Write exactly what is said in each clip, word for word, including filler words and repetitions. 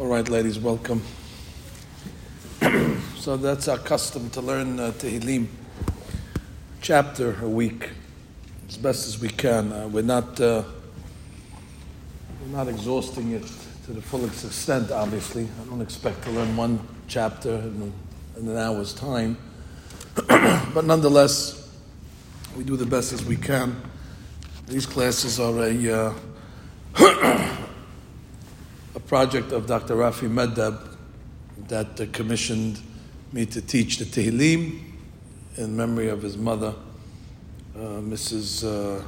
All right, ladies, welcome. So that's our custom to learn uh, Tehillim chapter a week, as best as we can. Uh, we're not uh, we're not exhausting it to the full extent. Obviously, I don't expect to learn one chapter in, in an hour's time, but nonetheless, we do the best as we can. These classes are a uh, a project of Doctor Rafi Meddeb that uh, commissioned me to teach the Tehillim in memory of his mother, uh, Missus Uh, uh,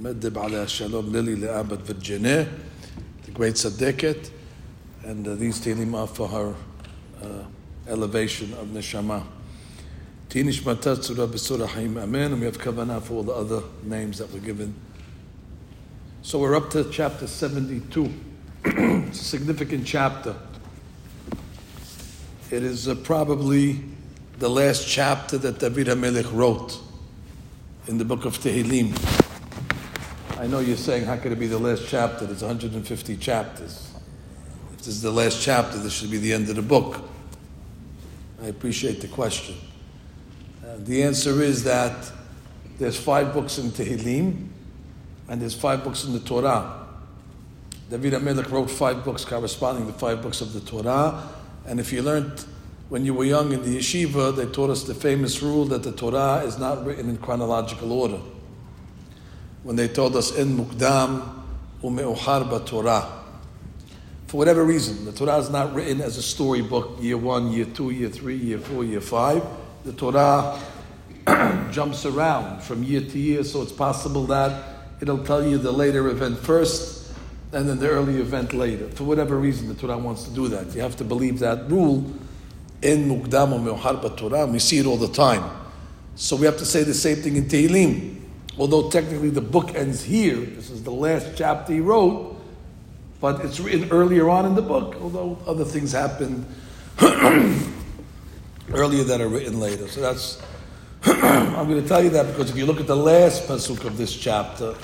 Meddeb Aleh Shalom Lili Le'abat Virginia, the great Tzaddiket, and uh, these Tehillim are for her uh, elevation of Neshama. Tinish Matat Surah B'Surah Haim Amen, and we have Kavanah for all the other names that were given. So we're up to chapter seventy-two. It's a significant chapter. It is uh, probably the last chapter that David HaMelech wrote in the book of Tehillim. I know you're saying, how could it be the last chapter? There's one hundred fifty chapters. If this is the last chapter, this should be the end of the book. I appreciate the question. Uh, the answer is that there's five books in Tehillim, and there's five books in the Torah. David HaMelech wrote five books corresponding to five books of the Torah. And if you learned when you were young in the yeshiva, they taught us the famous rule that the Torah is not written in chronological order. When they told us, in mukdam ume'uhar ba'Torah. For whatever reason, the Torah is not written as a storybook, year one, year two, year three, year four, year five. The Torah jumps around from year to year, so it's possible that it'll tell you the later event first, and then the early event later. For whatever reason, the Torah wants to do that. You have to believe that rule. In mukdam u'me'uhar ba'Torah, we see it all the time. So we have to say the same thing in Tehillim. Although technically the book ends here, this is the last chapter he wrote, but it's written earlier on in the book, although other things happened earlier that are written later. So that's... I'm going to tell you that because if you look at the last Pesuk of this chapter,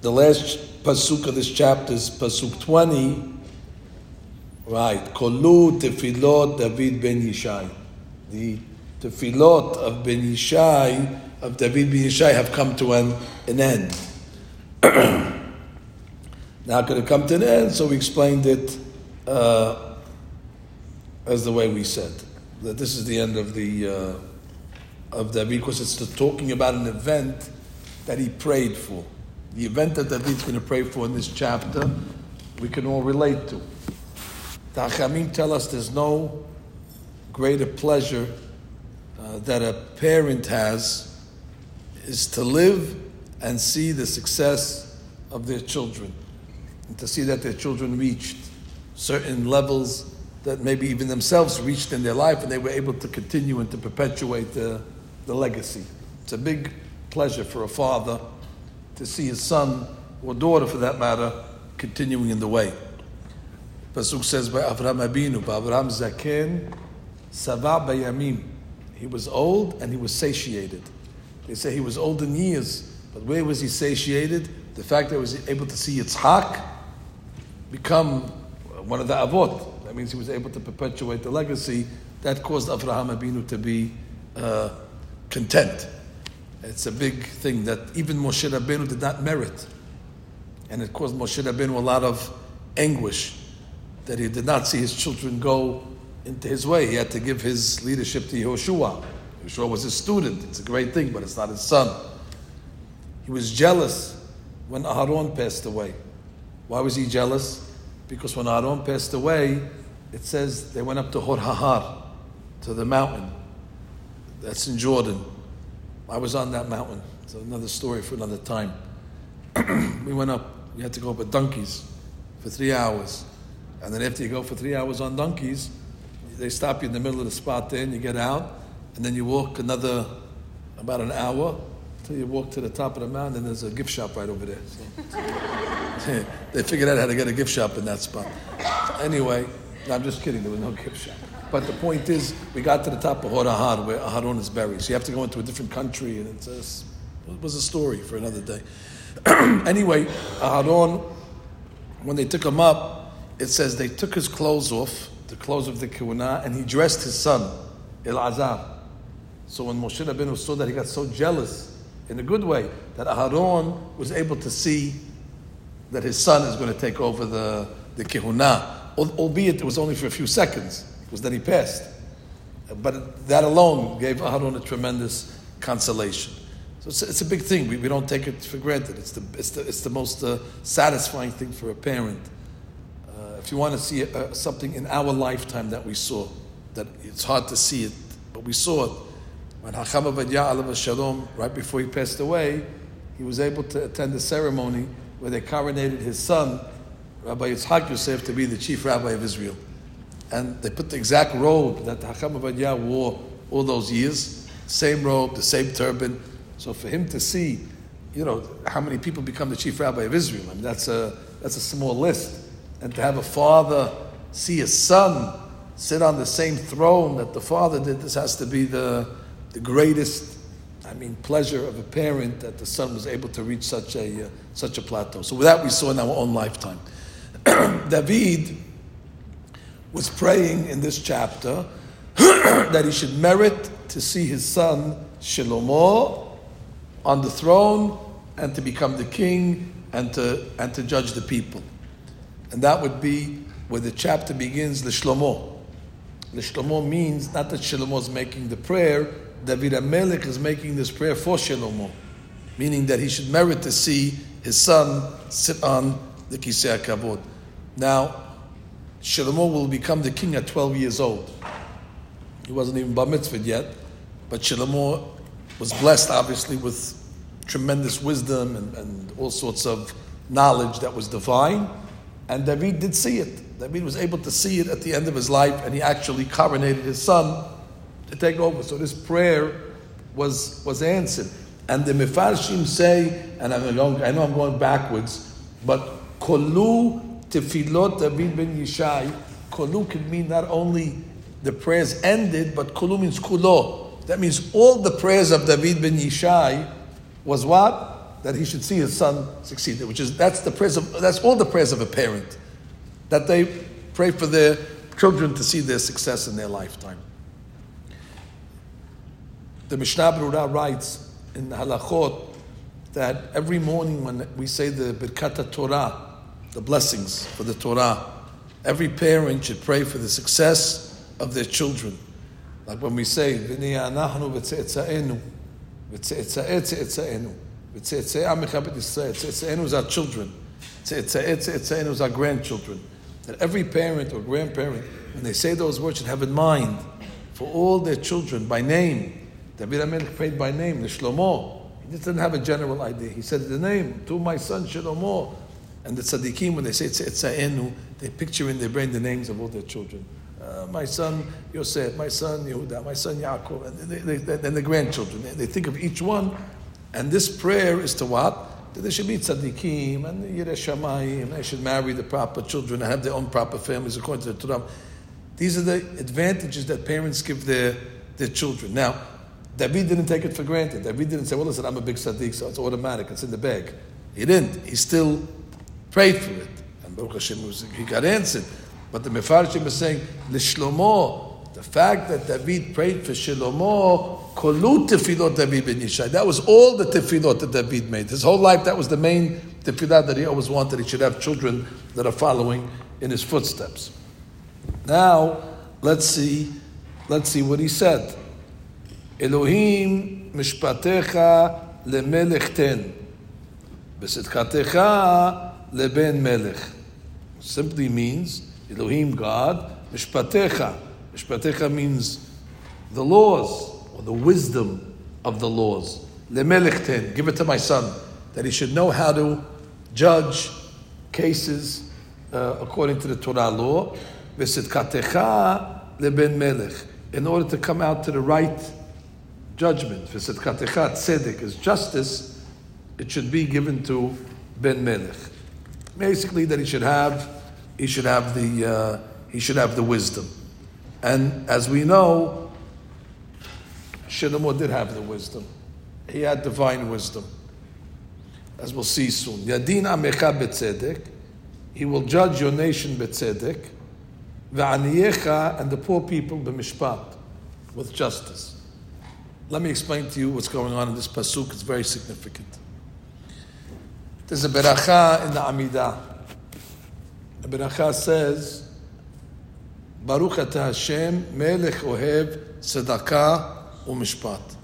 the last Pesuk of this chapter is Pesuk twenty, right? Kolu tefilot David ben Yishai. The tefilot of ben Yishai, of David ben Yishai, have come to an, an end. Now, could it come to an end? So we explained it uh, as the way we said. That this is the end of the uh, of David, because it's talking about an event that he prayed for. The event that David's going to pray for in this chapter, we can all relate to. The Achamim tell us there's no greater pleasure uh, that a parent has is to live and see the success of their children, and to see that their children reached certain levels that maybe even themselves reached in their life, and they were able to continue and to perpetuate the, the legacy. It's a big pleasure for a father to see his son, or daughter for that matter, continuing in the way. Pesuk says, by Avraham Abinu, by Avraham Zaken, Sava Bayamim. He was old and he was satiated. They say he was old in years, but where was he satiated? The fact that he was able to see Yitzhak become one of the Avot. That means he was able to perpetuate the legacy. That caused Avraham Abinu to be uh, content. It's a big thing that even Moshe Rabbeinu did not merit. And it caused Moshe Rabbeinu a lot of anguish that he did not see his children go into his way. He had to give his leadership to Yehoshua. Yehoshua was his student. It's a great thing, but it's not his son. He was jealous when Aharon passed away. Why was he jealous? Because when Aharon passed away, it says they went up to Hor-Hahar, to the mountain. That's in Jordan. I was on that mountain. It's another story for another time. We went up. We had to go up with donkeys for three hours. And then after you go for three hours on donkeys, they stop you in the middle of the spot there, and you get out. And then you walk another, about an hour, until you walk to the top of the mountain, and there's a gift shop right over there. So. They figured out how to get a gift shop in that spot. Anyway, no, I'm just kidding. There was no gift shop. But the point is, we got to the top of Hor-Hahar, where Aharon is buried. So you have to go into a different country, and it's a, it was a story for another day. Anyway, Aharon when they took him up, it says they took his clothes off, the clothes of the Kehuna, and he dressed his son, Elazar. So when Moshe Rabbeinu saw that, he got so jealous, in a good way, that Aharon was able to see that his son is going to take over the, the Kehuna, albeit it was only for a few seconds, because then he passed. But that alone gave Aharon a tremendous consolation. So it's, it's a big thing. We, we don't take it for granted. It's the it's the, it's the most uh, satisfying thing for a parent. Uh, if you want to see uh, something in our lifetime that we saw, that it's hard to see it, but we saw it. When Hacham Ovadia alav shalom, right before he passed away, he was able to attend the ceremony where they coronated his son, Rabbi Yitzhak Yosef, to be the Chief Rabbi of Israel. And they put the exact robe that Hacham Ovadia wore all those years, same robe, the same turban. So for him to see, you know, how many people become the Chief Rabbi of Israel, I mean, that's a that's a small list. And to have a father see his son sit on the same throne that the father did, this has to be the the greatest, I mean, pleasure of a parent, that the son was able to reach such a uh, such a plateau. So that we saw in our own lifetime. David was praying in this chapter that he should merit to see his son Shlomo on the throne and to become the king and to and to judge the people. And that would be where the chapter begins, the Shlomo. The Shlomo means not that Shlomo is making the prayer, David HaMelech is making this prayer for Shlomo, meaning that he should merit to see his son sit on the Kisei HaKavod. Now, Shlomo will become the king at twelve years old. He wasn't even bar mitzvahed yet, but Shlomo was blessed, obviously, with tremendous wisdom and, and all sorts of knowledge that was divine. And David did see it. David was able to see it at the end of his life, and he actually coronated his son to take over. So this prayer was was answered. And the Mepharshim say, and I'm going, I know I'm going backwards, but Kolu Tefilot David ben Yishai. Kolu can mean not only the prayers ended, but Kolu means Kulo. That means all the prayers of David ben Yishai was what? That he should see his son succeed, which is that's the prayers of, that's all the prayers of a parent, that they pray for their children to see their success in their lifetime. The Mishnah Berurah writes in Halachot that every morning when we say the Birkat Torah, the blessings for the Torah, every parent should pray for the success of their children. Like when we say V'niyah nahnu v'tzeitzaenu, v'tzeitzaenu. Tzeitzei is our children. Tzeitzei is our grandchildren. That every parent or grandparent, when they say those words, should have in mind for all their children by name. David HaMelech prayed by name, the Shlomo. He just didn't have a general idea. He said the name, to my son Shlomo. And the tzaddikim, when they say Tzeitzei, they picture in their brain the names of all their children. Uh, my son Yosef, my son Yehuda, my son Yaakov, and, they, they, they, and the grandchildren. They, they think of each one. And this prayer is to what? That there should be tzaddikim and yirei shamayim, and they should marry the proper children and have their own proper families according to the Torah. These are the advantages that parents give their, their children. Now, David didn't take it for granted. David didn't say, well, listen, I'm a big tzaddik, so it's automatic, it's in the bag. He didn't. He still prayed for it. And Baruch Hashem, he got answered. But the Mepharshim is saying, L'Shlomo, the fact that David prayed for Shlomo, that was all the tefillot that David made. His whole life, that was the main tefillah that he always wanted. He should have children that are following in his footsteps. Now, let's see, let's see what he said. Elohim mishpatecha lemelech ten, besidchatecha leben melech. Simply means, Elohim, God, mishpatecha. Mishpatecha means the laws, the wisdom of the laws. Lemelech ten, give it to my son, that he should know how to judge cases uh, according to the Torah law. V'sidkatecha leben melech, in order to come out to the right judgment. V'sidkatecha tzedek is justice. It should be given to ben melech. Basically, that he should have, he should have the, uh, he should have the wisdom. And as we know, Shlomo did have the wisdom. He had divine wisdom, as we'll see soon. Yadin amecha betzedek. He will judge your nation b'tzedek, v'aniyecha, and the poor people b'mishpat, with justice. Let me explain to you what's going on in this pasuk. It's very significant. There's a beracha in the Amidah. The beracha says, Baruch Ata Hashem, Melech Ohev, Tzedakah, Umishpat.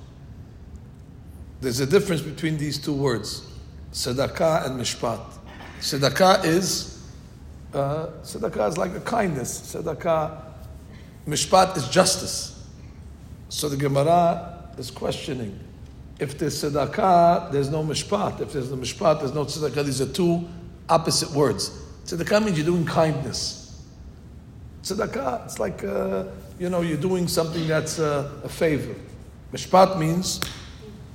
There's a difference between these two words, Tzedakah and Mishpat. Tzedakah is, uh, Tzedakah is like a kindness. Tzedakah, Mishpat is justice. So the Gemara is questioning, if there's Tzedakah, there's no Mishpat. If there's no Mishpat, there's no Tzedakah. These are two opposite words. Tzedakah means you're doing kindness. Tzedakah, it's like, uh, you know, you're doing something that's uh, a favor. Mishpat means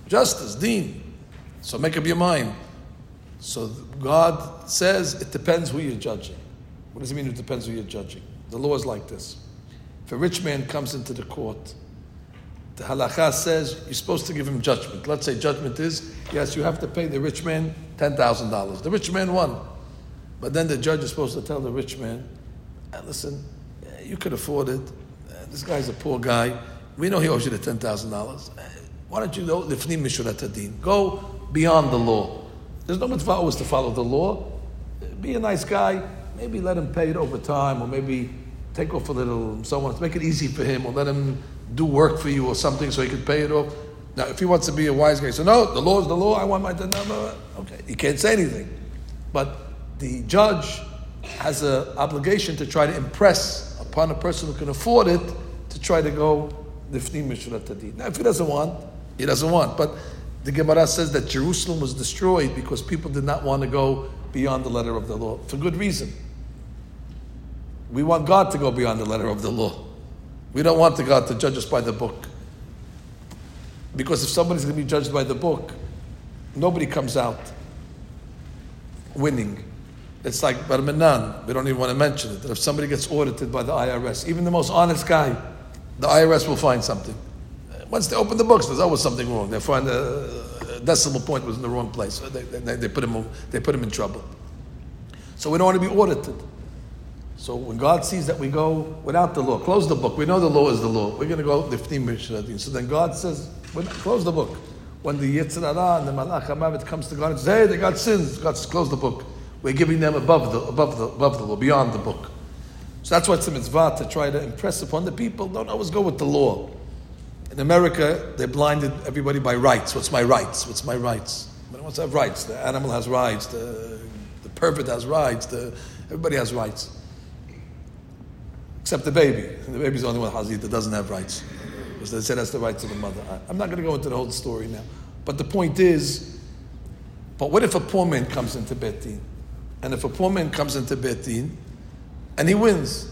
justice, deen. So make up your mind. So God says it depends who you're judging. What does he mean it depends who you're judging? The law is like this. If a rich man comes into the court, the halakha says you're supposed to give him judgment. Let's say judgment is, yes, you have to pay the rich man ten thousand dollars. The rich man won. But then the judge is supposed to tell the rich man, Uh, listen, uh, you could afford it. Uh, this guy's a poor guy. We know he owes you the ten thousand dollars. Uh, why don't you go lifnim mishurat hadin? Go beyond the law. There's no mitzvah always to follow the law. Uh, be a nice guy. Maybe let him pay it over time, or maybe take off a little, so on. Make it easy for him, or let him do work for you or something so he could pay it off. Now, if he wants to be a wise guy, so no, the law is the law. I want my number. Okay, he can't say anything. But the judge has an obligation to try to impress upon a person who can afford it to try to go lifnim mishurat hadin. Now, if he doesn't want, he doesn't want. But the Gemara says that Jerusalem was destroyed because people did not want to go beyond the letter of the law for good reason. We want God to go beyond the letter of the law. We don't want the God to judge us by the book. Because if somebody's going to be judged by the book, nobody comes out winning. It's like Bar Minan, we don't even want to mention it, that if somebody gets audited by the I R S, even the most honest guy, the I R S will find something. Once they open the books, there's always something wrong. They find a decimal point was in the wrong place. They, they, they, put him, they put him in trouble. So we don't want to be audited. So when God sees that we go without the law, close the book. We know the law is the law. We're going to go lifnim mishurat hadin. So then God says, close the book. When the Yetzer Hara and the Malach HaMavet comes to God and says, hey, they got sins. God says, close the book. We're giving them above the above the above the law, beyond the book. So that's why it's a mitzvah to try to impress upon the people. Don't always go with the law. In America, they blinded everybody by rights. What's my rights? What's my rights? Everybody wants to have rights. The animal has rights. The the pervert has rights. The everybody has rights, except the baby. And the baby's the only one Hazid that doesn't have rights, because they said that's the rights of the mother. I, I'm not going to go into the whole story now. But the point is, but what if a poor man comes into Beit Din? And if a poor man comes into Beit Din, and he wins,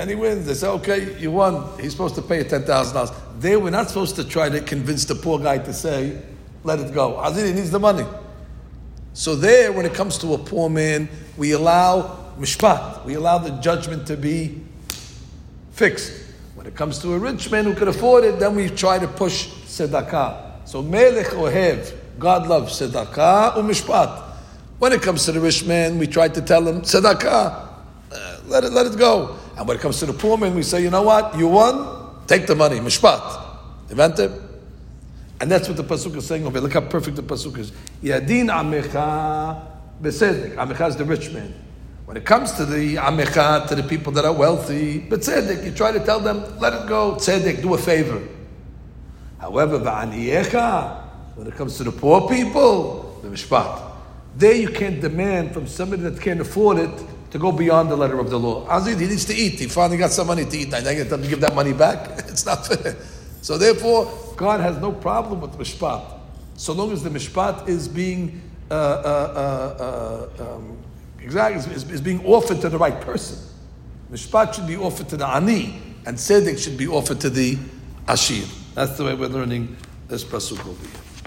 and he wins, they say, okay, you won. He's supposed to pay you ten thousand dollars. They were not supposed to try to convince the poor guy to say, let it go. Azir needs the money. So there, when it comes to a poor man, we allow mishpat. We allow the judgment to be fixed. When it comes to a rich man who could afford it, then we try to push tzedakah. So melech ohev, God loves tzedakah u'mishpat. When it comes to the rich man, we try to tell him, tzedakah, uh, let it let it go. And when it comes to the poor man, we say, you know what, you won, take the money, mishpat. Evente? And that's what the pasuk is saying over here. Look how perfect the pasuk is. Yadin amecha b'tzedek. Amecha is the rich man. When it comes to the amecha, to the people that are wealthy, b'tzedek, you try to tell them, let it go, tzedek, do a favor. However, v'aniyecha, when it comes to the poor people, the mishpat. There you can't demand from somebody that can't afford it to go beyond the letter of the law. Azid, he needs to eat. He finally got some money to eat. I get them to give that money back. It's not fair. So therefore, God has no problem with mishpat. So long as the mishpat is being uh, uh, uh, um, exactly is, is being offered to the right person. Mishpat should be offered to the ani, and tzedek should be offered to the ashir. That's the way we're learning this pasuk over here.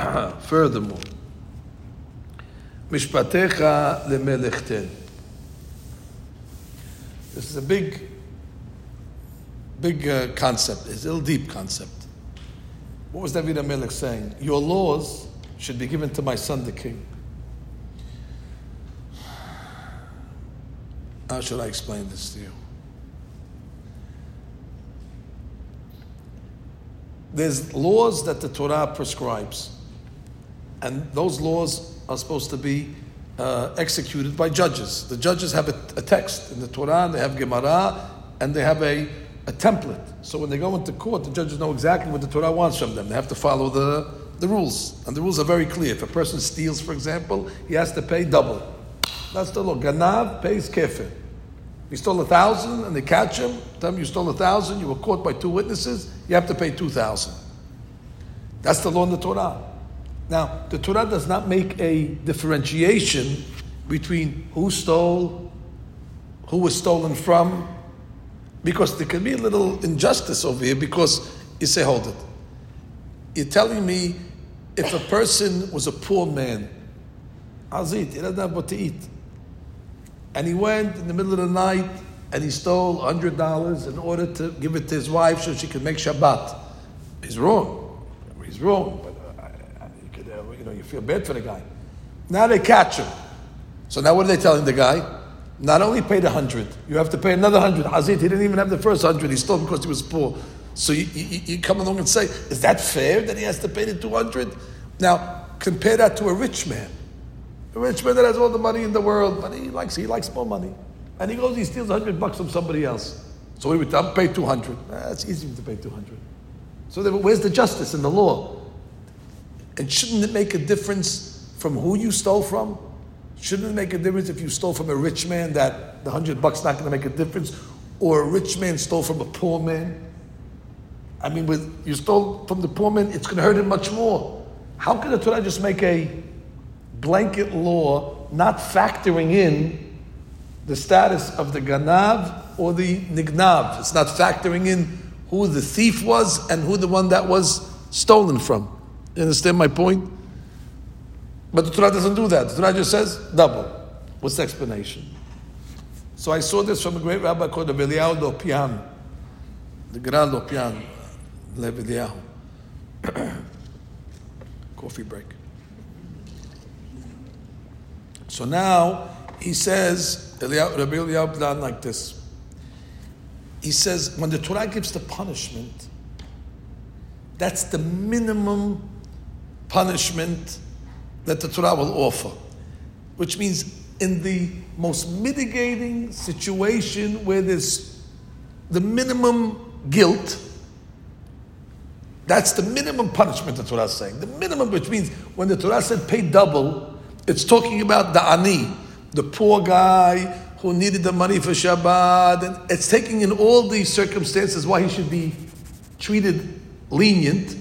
Uh-huh. Furthermore, Mishpatecha lemelech ten. This is a big, big uh, concept. It's a little deep concept. What was David HaMelech saying? Your laws should be given to my son, the king. How should I explain this to you? There's laws that the Torah prescribes, and those laws are supposed to be uh, executed by judges. The judges have a, a text in the Torah, and they have Gemara, and they have a, a template. So when they go into court, the judges know exactly what the Torah wants from them. They have to follow the, the rules, and the rules are very clear. If a person steals, for example, he has to pay double. That's the law. Ganav pays kefir. You stole a thousand and they catch him. Tell him you stole a thousand, you were caught by two witnesses, you have to pay two thousand. That's the law in the Torah. Now, the Torah does not make a differentiation between who stole, who was stolen from, because there can be a little injustice over here, because you say, hold it. You're telling me if a person was a poor man, Azit, he doesn't have what to eat. And he went in the middle of the night and he stole one hundred dollars in order to give it to his wife so she could make Shabbat. He's wrong. He's wrong. But uh, I, I, you, could, uh, you know, you feel bad for the guy. Now they catch him. So now what are they telling the guy? Not only paid one hundred, you have to pay another one hundred. Hazid, he didn't even have the first one hundred. He stole because he was poor. So you, you, you come along and say, is that fair that he has to pay the two hundred? Now, compare that to a rich man. A rich man that has all the money in the world, but he likes he likes more money. And he goes, he steals one hundred bucks from somebody else. So he would tell him, pay two hundred. That's easy to pay two hundred. So they, where's the justice in the law? And shouldn't it make a difference from who you stole from? Shouldn't it make a difference if you stole from a rich man that the one hundred bucks not going to make a difference? Or a rich man stole from a poor man? I mean, with you stole from the poor man, it's going to hurt him much more. How can the Torah just make a blanket law, not factoring in the status of the ganav or the nignav? It's not factoring in who the thief was and who the one that was stolen from. You understand my point? But the Torah doesn't do that. The Torah just says, double. What's the explanation? So I saw this from a great rabbi called Rav Eliyahu Lopian, the Grand Lopian, Rav Eliyahu. Coffee break. So now he says, Rabbi Eliyahu Plan like this. He says, when the Torah gives the punishment, that's the minimum punishment that the Torah will offer. Which means in the most mitigating situation where there's the minimum guilt, that's the minimum punishment the Torah is saying. The minimum, which means when the Torah said pay double, it's talking about the ani, the poor guy who needed the money for Shabbat. And it's taking in all these circumstances why he should be treated lenient.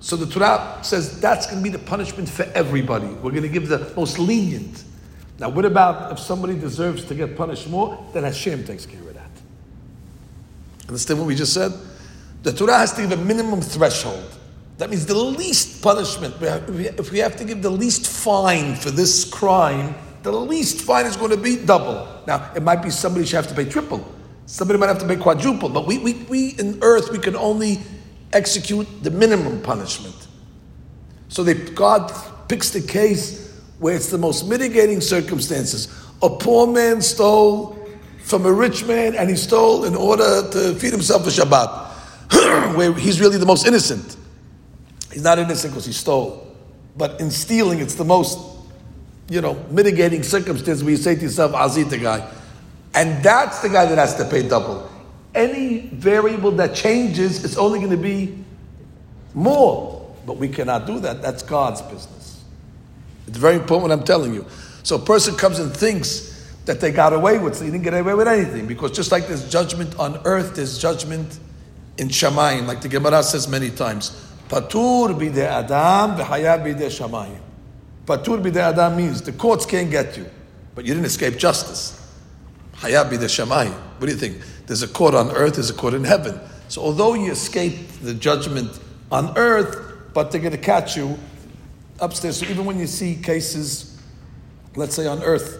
So the Torah says that's going to be the punishment for everybody. We're going to give the most lenient. Now what about if somebody deserves to get punished more? Then Hashem takes care of that. Understand what we just said? The Torah has to give a minimum threshold. That means the least punishment. If we have to give the least fine for this crime, the least fine is going to be double. Now, it might be somebody should have to pay triple. Somebody might have to pay quadruple. But we, we, we in earth, we can only execute the minimum punishment. So they, God picks the case where it's the most mitigating circumstances. A poor man stole from a rich man, and he stole in order to feed himself for Shabbat, where he's really the most innocent. He's not innocent because he stole. But in stealing, it's the most, you know, mitigating circumstance where you say to yourself, Azit the guy. And that's the guy that has to pay double. Any variable that changes, it's only going to be more. But we cannot do that. That's God's business. It's very important what I'm telling you. So a person comes and thinks that they got away with it. So you didn't get away with anything. Because just like there's judgment on earth, there's judgment in Shamayim. Like the Gemara says many times. Patur bide adam v'haya bide shamayim. Patur bide adam means the courts can't get you, but you didn't escape justice. Haya bide shamayim. What do you think? There's a court on earth, there's a court in heaven. So although you escaped the judgment on earth, but they're going to catch you upstairs. So even when you see cases, let's say on earth,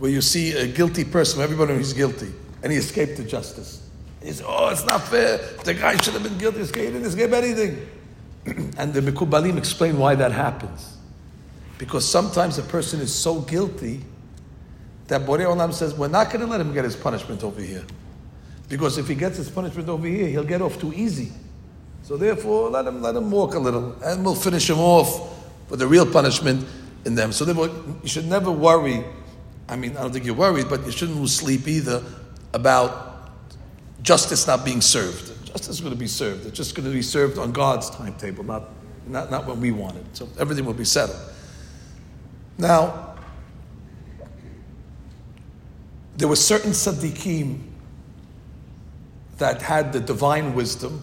where you see a guilty person, everybody knows he's guilty, and he escaped the justice. He says, oh, it's not fair. The guy should have been guilty. He didn't escape anything. And the Mikubalim explain why that happens. Because sometimes a person is so guilty that Borei Olam says, we're not going to let him get his punishment over here. Because if he gets his punishment over here, he'll get off too easy. So therefore, let him let him walk a little, and we'll finish him off for the real punishment in them. So therefore, you should never worry. I mean, I don't think you're worried, but you shouldn't lose sleep either about justice not being served. Justice is going to be served. It's just going to be served on God's timetable, not, not, not when we want it. So everything will be settled. Now, there were certain tzaddikim that had the divine wisdom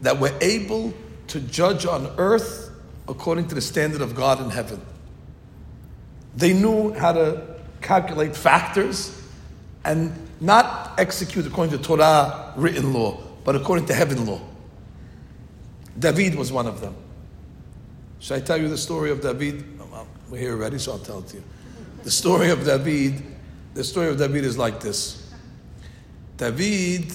that were able to judge on earth according to the standard of God in heaven. They knew how to calculate factors and not execute according to Torah written law, but according to heaven law. David was one of them. Should I tell you the story of David? We're here already, so I'll tell it to you. The story of David, the story of David is like this. David,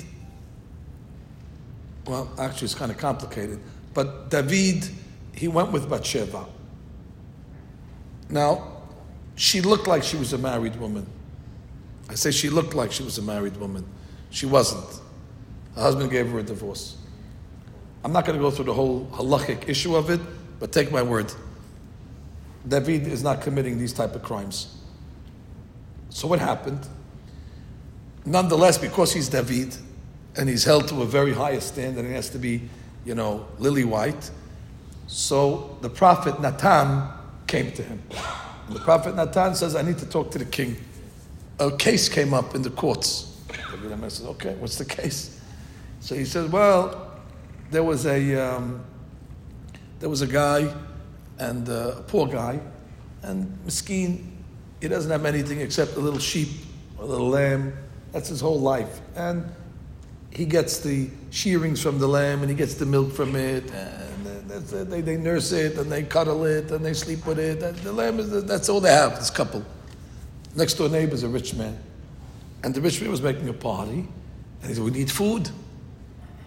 well, actually it's kind of complicated, but David, he went with Bathsheba. Now, she looked like she was a married woman. I say she looked like she was a married woman. She wasn't. Her husband gave her a divorce. I'm not going to go through the whole halachic issue of it, but take my word. David is not committing these type of crimes. So what happened? Nonetheless, because he's David, and he's held to a very high standard, and he has to be, you know, lily white, so the prophet Natan came to him. The prophet Natan says, I need to talk to the king. A case came up in the courts. David HaMelech says, okay, what's the case? So he says, well, there was a um, there was a guy, and uh, a poor guy, and Miskin, he doesn't have anything except a little sheep, a little lamb. That's his whole life. And he gets the shearings from the lamb, and he gets the milk from it, and They, they nurse it, and they cuddle it, and they sleep with it. The lamb is, that's all they have, this couple. Next door neighbor is a rich man. And the rich man was making a party, and he said, we need food.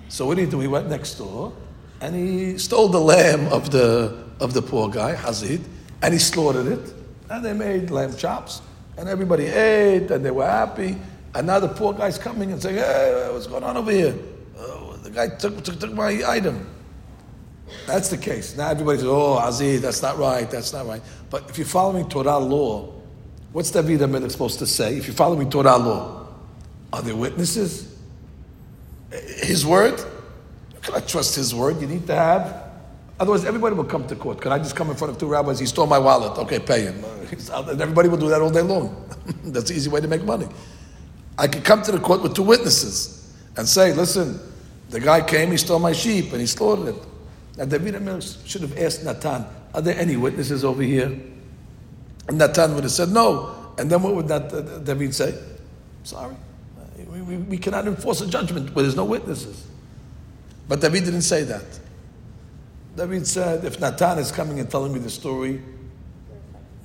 So what did he do? He went next door, and he stole the lamb of the of the poor guy, Hazid, and he slaughtered it. And they made lamb chops, and everybody ate, and they were happy. And now the poor guy's coming and saying, hey, what's going on over here? Uh, the guy took, took, took my item. That's the case. Now everybody says, oh, Aziz, that's not right, that's not right. But if you're following Torah law, what's David HaMelech supposed to say if you're following Torah law? Are there witnesses? His word? You cannot trust his word. You need to have. Otherwise, everybody will come to court. Can I just come in front of two rabbis? He stole my wallet. Okay, pay him. Everybody will do that all day long. That's an easy way to make money. I could come to the court with two witnesses and say, listen, the guy came, he stole my sheep, and he slaughtered it. Now, David HaMelech should have asked Natan, are there any witnesses over here? And Natan would have said, no. And then what would that, uh, David say? Sorry, we, we, we cannot enforce a judgment where there's no witnesses. But David didn't say that. David said, if Natan is coming and telling me the story,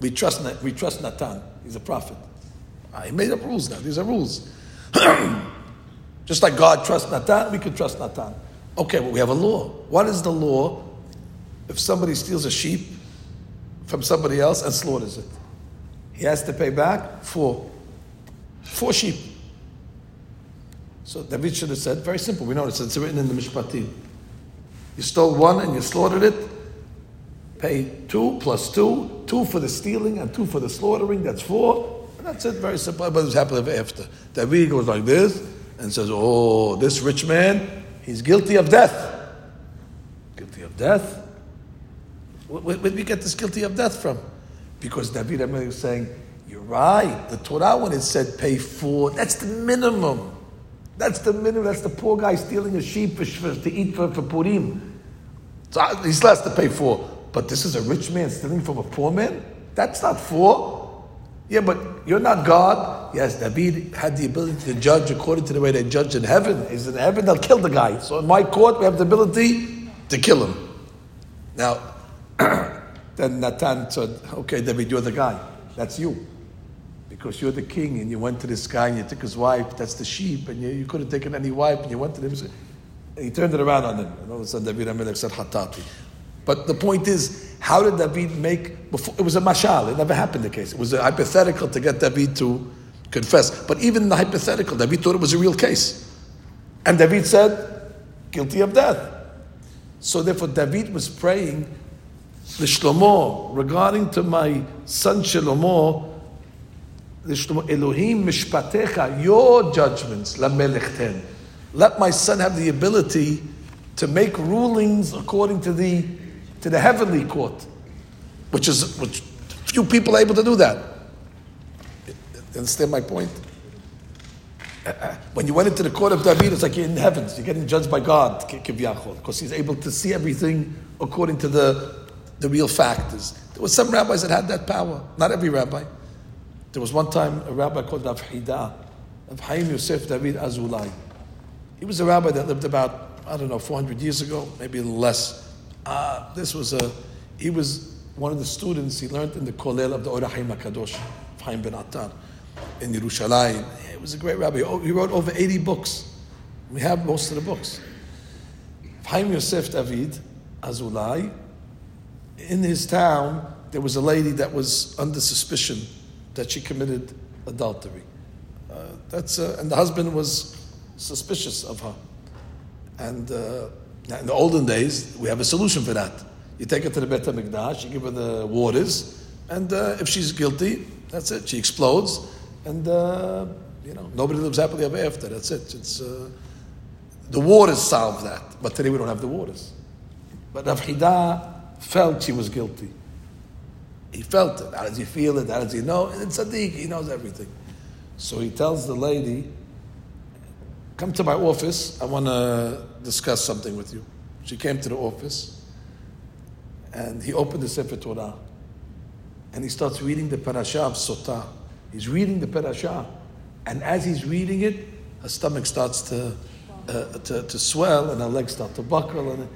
we trust we trust Natan. He's a prophet. Ah, he made up rules now. These are rules. Just like God trusts Natan, we could trust Natan. Okay, well, we have a law. What is the law if somebody steals a sheep from somebody else and slaughters it? He has to pay back four. Four sheep. So David should have said, very simple. We know it's, it's written in the Mishpatim. You stole one and you slaughtered it. Pay two plus two. Two for the stealing and two for the slaughtering. That's four. And that's it. Very simple. But it's happened after. David goes like this and says, oh, this rich man, he's guilty of death. Guilty of death? Where, where did we get this guilty of death from? Because David HaMelech was saying, you're right. The Torah, when it said pay four, that's the minimum. That's the minimum. That's the poor guy stealing a sheep for, for, to eat for, for Purim. So he still has to pay four. But this is a rich man stealing from a poor man? That's not four. Yeah, but you're not God. Yes, David had the ability to judge according to the way they judge in heaven. He's in heaven, they'll kill the guy. So in my court, we have the ability to kill him. Now, then Natan said, okay, David, you're the guy. That's you. Because you're the king, and you went to this guy, and you took his wife. That's the sheep, and you, you could have taken any wife, and you went to him. And he turned it around on him. And all of a sudden, David HaMelech said, Hatati. But the point is, How did David make, before, it was a mashal, it never happened in the case. It was a hypothetical to get David to confess. But even in the hypothetical, David thought it was a real case. And David said, guilty of death. So therefore David was praying the Shlomo, regarding to my son Shlomo, the Shlomo, Elohim mishpatecha, your judgments, la melechten. Let my son have the ability to make rulings according to the to the heavenly court, which is which few people are able to do that. You understand my point? When you went into the court of David, it's like you're in the heavens. You're getting judged by God, Kivyachol, because he's able to see everything according to the the real factors. There were some rabbis that had that power. Not every rabbi. There was one time a rabbi called Rav Chida, of Chaim Yosef David Azulai. He was a rabbi that lived about, I don't know, four hundred years ago, maybe a little less. Uh, this was a, he was one of the students he learned in the kollel of the Orah Haim HaKadosh, Chaim ben Natan, in Yerushalayim. He was a great rabbi. He wrote over eighty books. We have most of the books. Chaim Yosef David Azulai, in his town, there was a lady that was under suspicion that she committed adultery. Uh, that's uh, and the husband was suspicious of her. And uh, in the olden days, we have a solution for that. You take her to the Beit Midrash, you give her the waters, and uh, if she's guilty, that's it. She explodes, and uh, you know nobody lives happily ever after. That's it. It's uh, the waters solve that, but today we don't have the waters. But Rav Chida felt she was guilty. He felt it. How does he feel it? How does he know? And it's Sadiq. He knows everything. So he tells the lady, come to my office. I want to discuss something with you. She came to the office. And he opened the Sefer Torah. And he starts reading the parasha of Sotah. He's reading the parasha. And as he's reading it, her stomach starts to uh, to, to swell. And her legs start to buckle. And,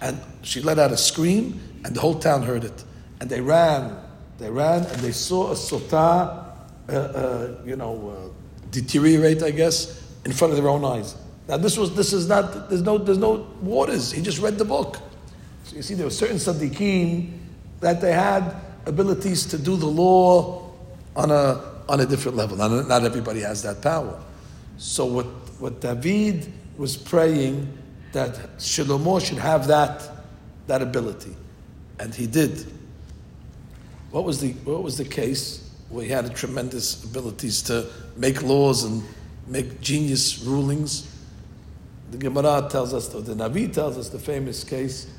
and she let out a scream. And the whole town heard it. And they ran. They ran. And they saw a Sotah, uh, uh, you know, uh, deteriorate, I guess, in front of their own eyes. Now this was, this is not, there's no, there's no waters. He just read the book. So you see, there were certain tzaddikim that they had abilities to do the law on a on a different level. Not, not everybody has that power. So what what David was praying that Shlomo should have that that ability, and he did. What was the what was the case where he had a tremendous abilities to make laws and make genius rulings? The Gemara tells us, or the Navi tells us, the famous case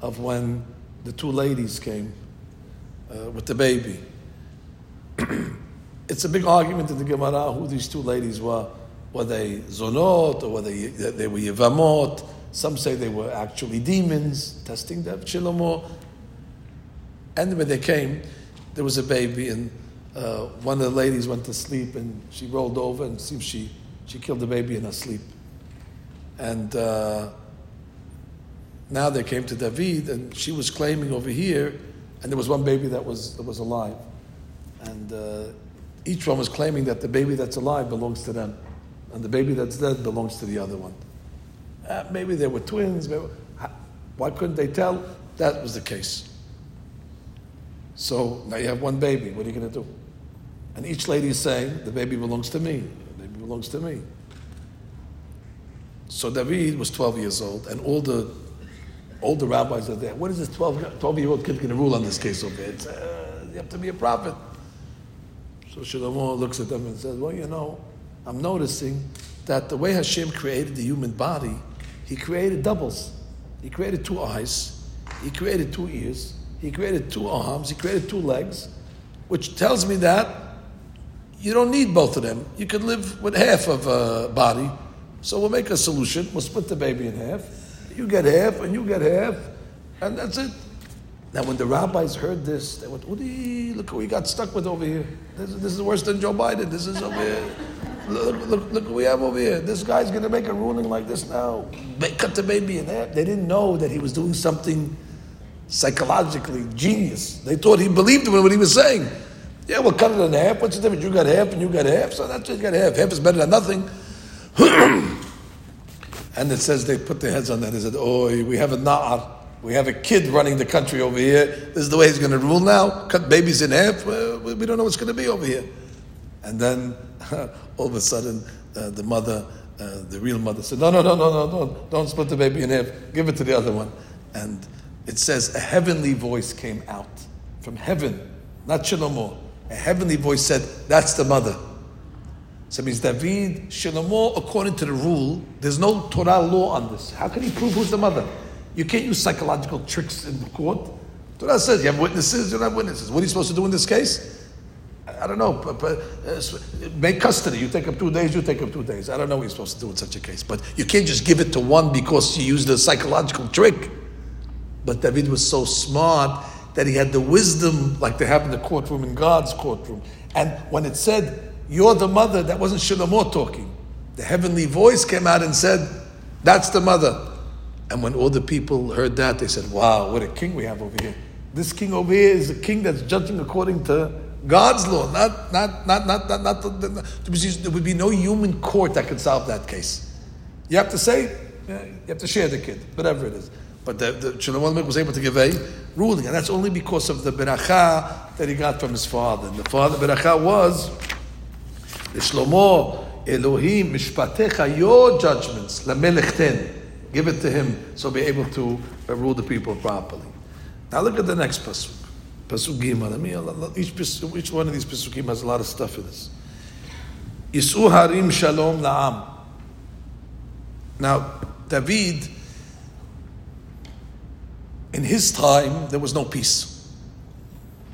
of when the two ladies came uh, with the baby. It's a big argument in the Gemara who these two ladies were. Were they zonot, or were they they were yevamot? Some say they were actually demons testing the Shlomo. And when they came, there was a baby, and Uh, one of the ladies went to sleep, and she rolled over, and it seems she, she killed the baby in her sleep. And uh, now they came to David, and she was claiming over here, and there was one baby that was that was alive. And uh, each one was claiming that the baby that's alive belongs to them, and the baby that's dead belongs to the other one. Uh, maybe they were twins. Maybe, why couldn't they tell? That was the case. So now you have one baby. What are you going to do? And each lady is saying, the baby belongs to me. The baby belongs to me. So David was twelve years old, and all the all the rabbis are there. What is this twelve-year-old kid going to rule on this case over here? Uh, you have to be a prophet. So Shlomo looks at them and says, well, you know, I'm noticing that the way Hashem created the human body, he created doubles. He created two eyes. He created two ears. He created two arms. He created two legs, which tells me that you don't need both of them. You could live with half of a body. So we'll make a solution. We'll split the baby in half. You get half, and you get half, and that's it. Now, when the rabbis heard this, they went, Udi, look who we got stuck with over here. This, this is worse than Joe Biden. This is over here. Look, look, look who we have over here. This guy's going to make a ruling like this now. Cut the baby in half. They didn't know that he was doing something psychologically genius. They thought he believed in what he was saying. Yeah, we'll cut it in half. What's the difference? You got half and you got half. So that's what you got half. Half is better than nothing. And it says they put their heads on that. They said, oh, we have a na'ar. We have a kid running the country over here. This is the way he's going to rule now. Cut babies in half. We don't know what's going to be over here. And then all of a sudden, uh, the mother, uh, the real mother, said, no, no, no, no, no, no, don't split the baby in half. Give it to the other one. And it says a heavenly voice came out from heaven, not Shlomo. A heavenly voice said, that's the mother. So it means David, Shlomo, according to the rule, there's no Torah law on this. How can he prove who's the mother? You can't use psychological tricks in court. Torah says you have witnesses, you don't have witnesses. What are you supposed to do in this case? I don't know, but, but, uh, make custody. You take up two days, you take up two days. I don't know what you're supposed to do in such a case. But you can't just give it to one because you used a psychological trick. But David was so smart that he had the wisdom like they have in the courtroom, in God's courtroom. And when it said, you're the mother, that wasn't Shlomo talking. The heavenly voice came out and said, that's the mother. And when all the people heard that, they said, wow, what a king we have over here. This king over here is a king that's judging according to God's law, not, not, not, not, not, not, not, not, there would be no human court that could solve that case. You have to say, you have to share the kid, whatever it is. But the, the Shlomo HaMelech was able to give a ruling, and that's only because of the Beracha that he got from his father. And the father, Beracha was, Shlomo, Elohim, Mishpatecha, your judgments, LaMelech ten, give it to him, so be able to rule the people properly. Now look at the next Pesuk. Pesugim. I mean, each, each one of these Pesukim has a lot of stuff in this. Yisu harim shalom la'am. Now, David, in his time, there was no peace.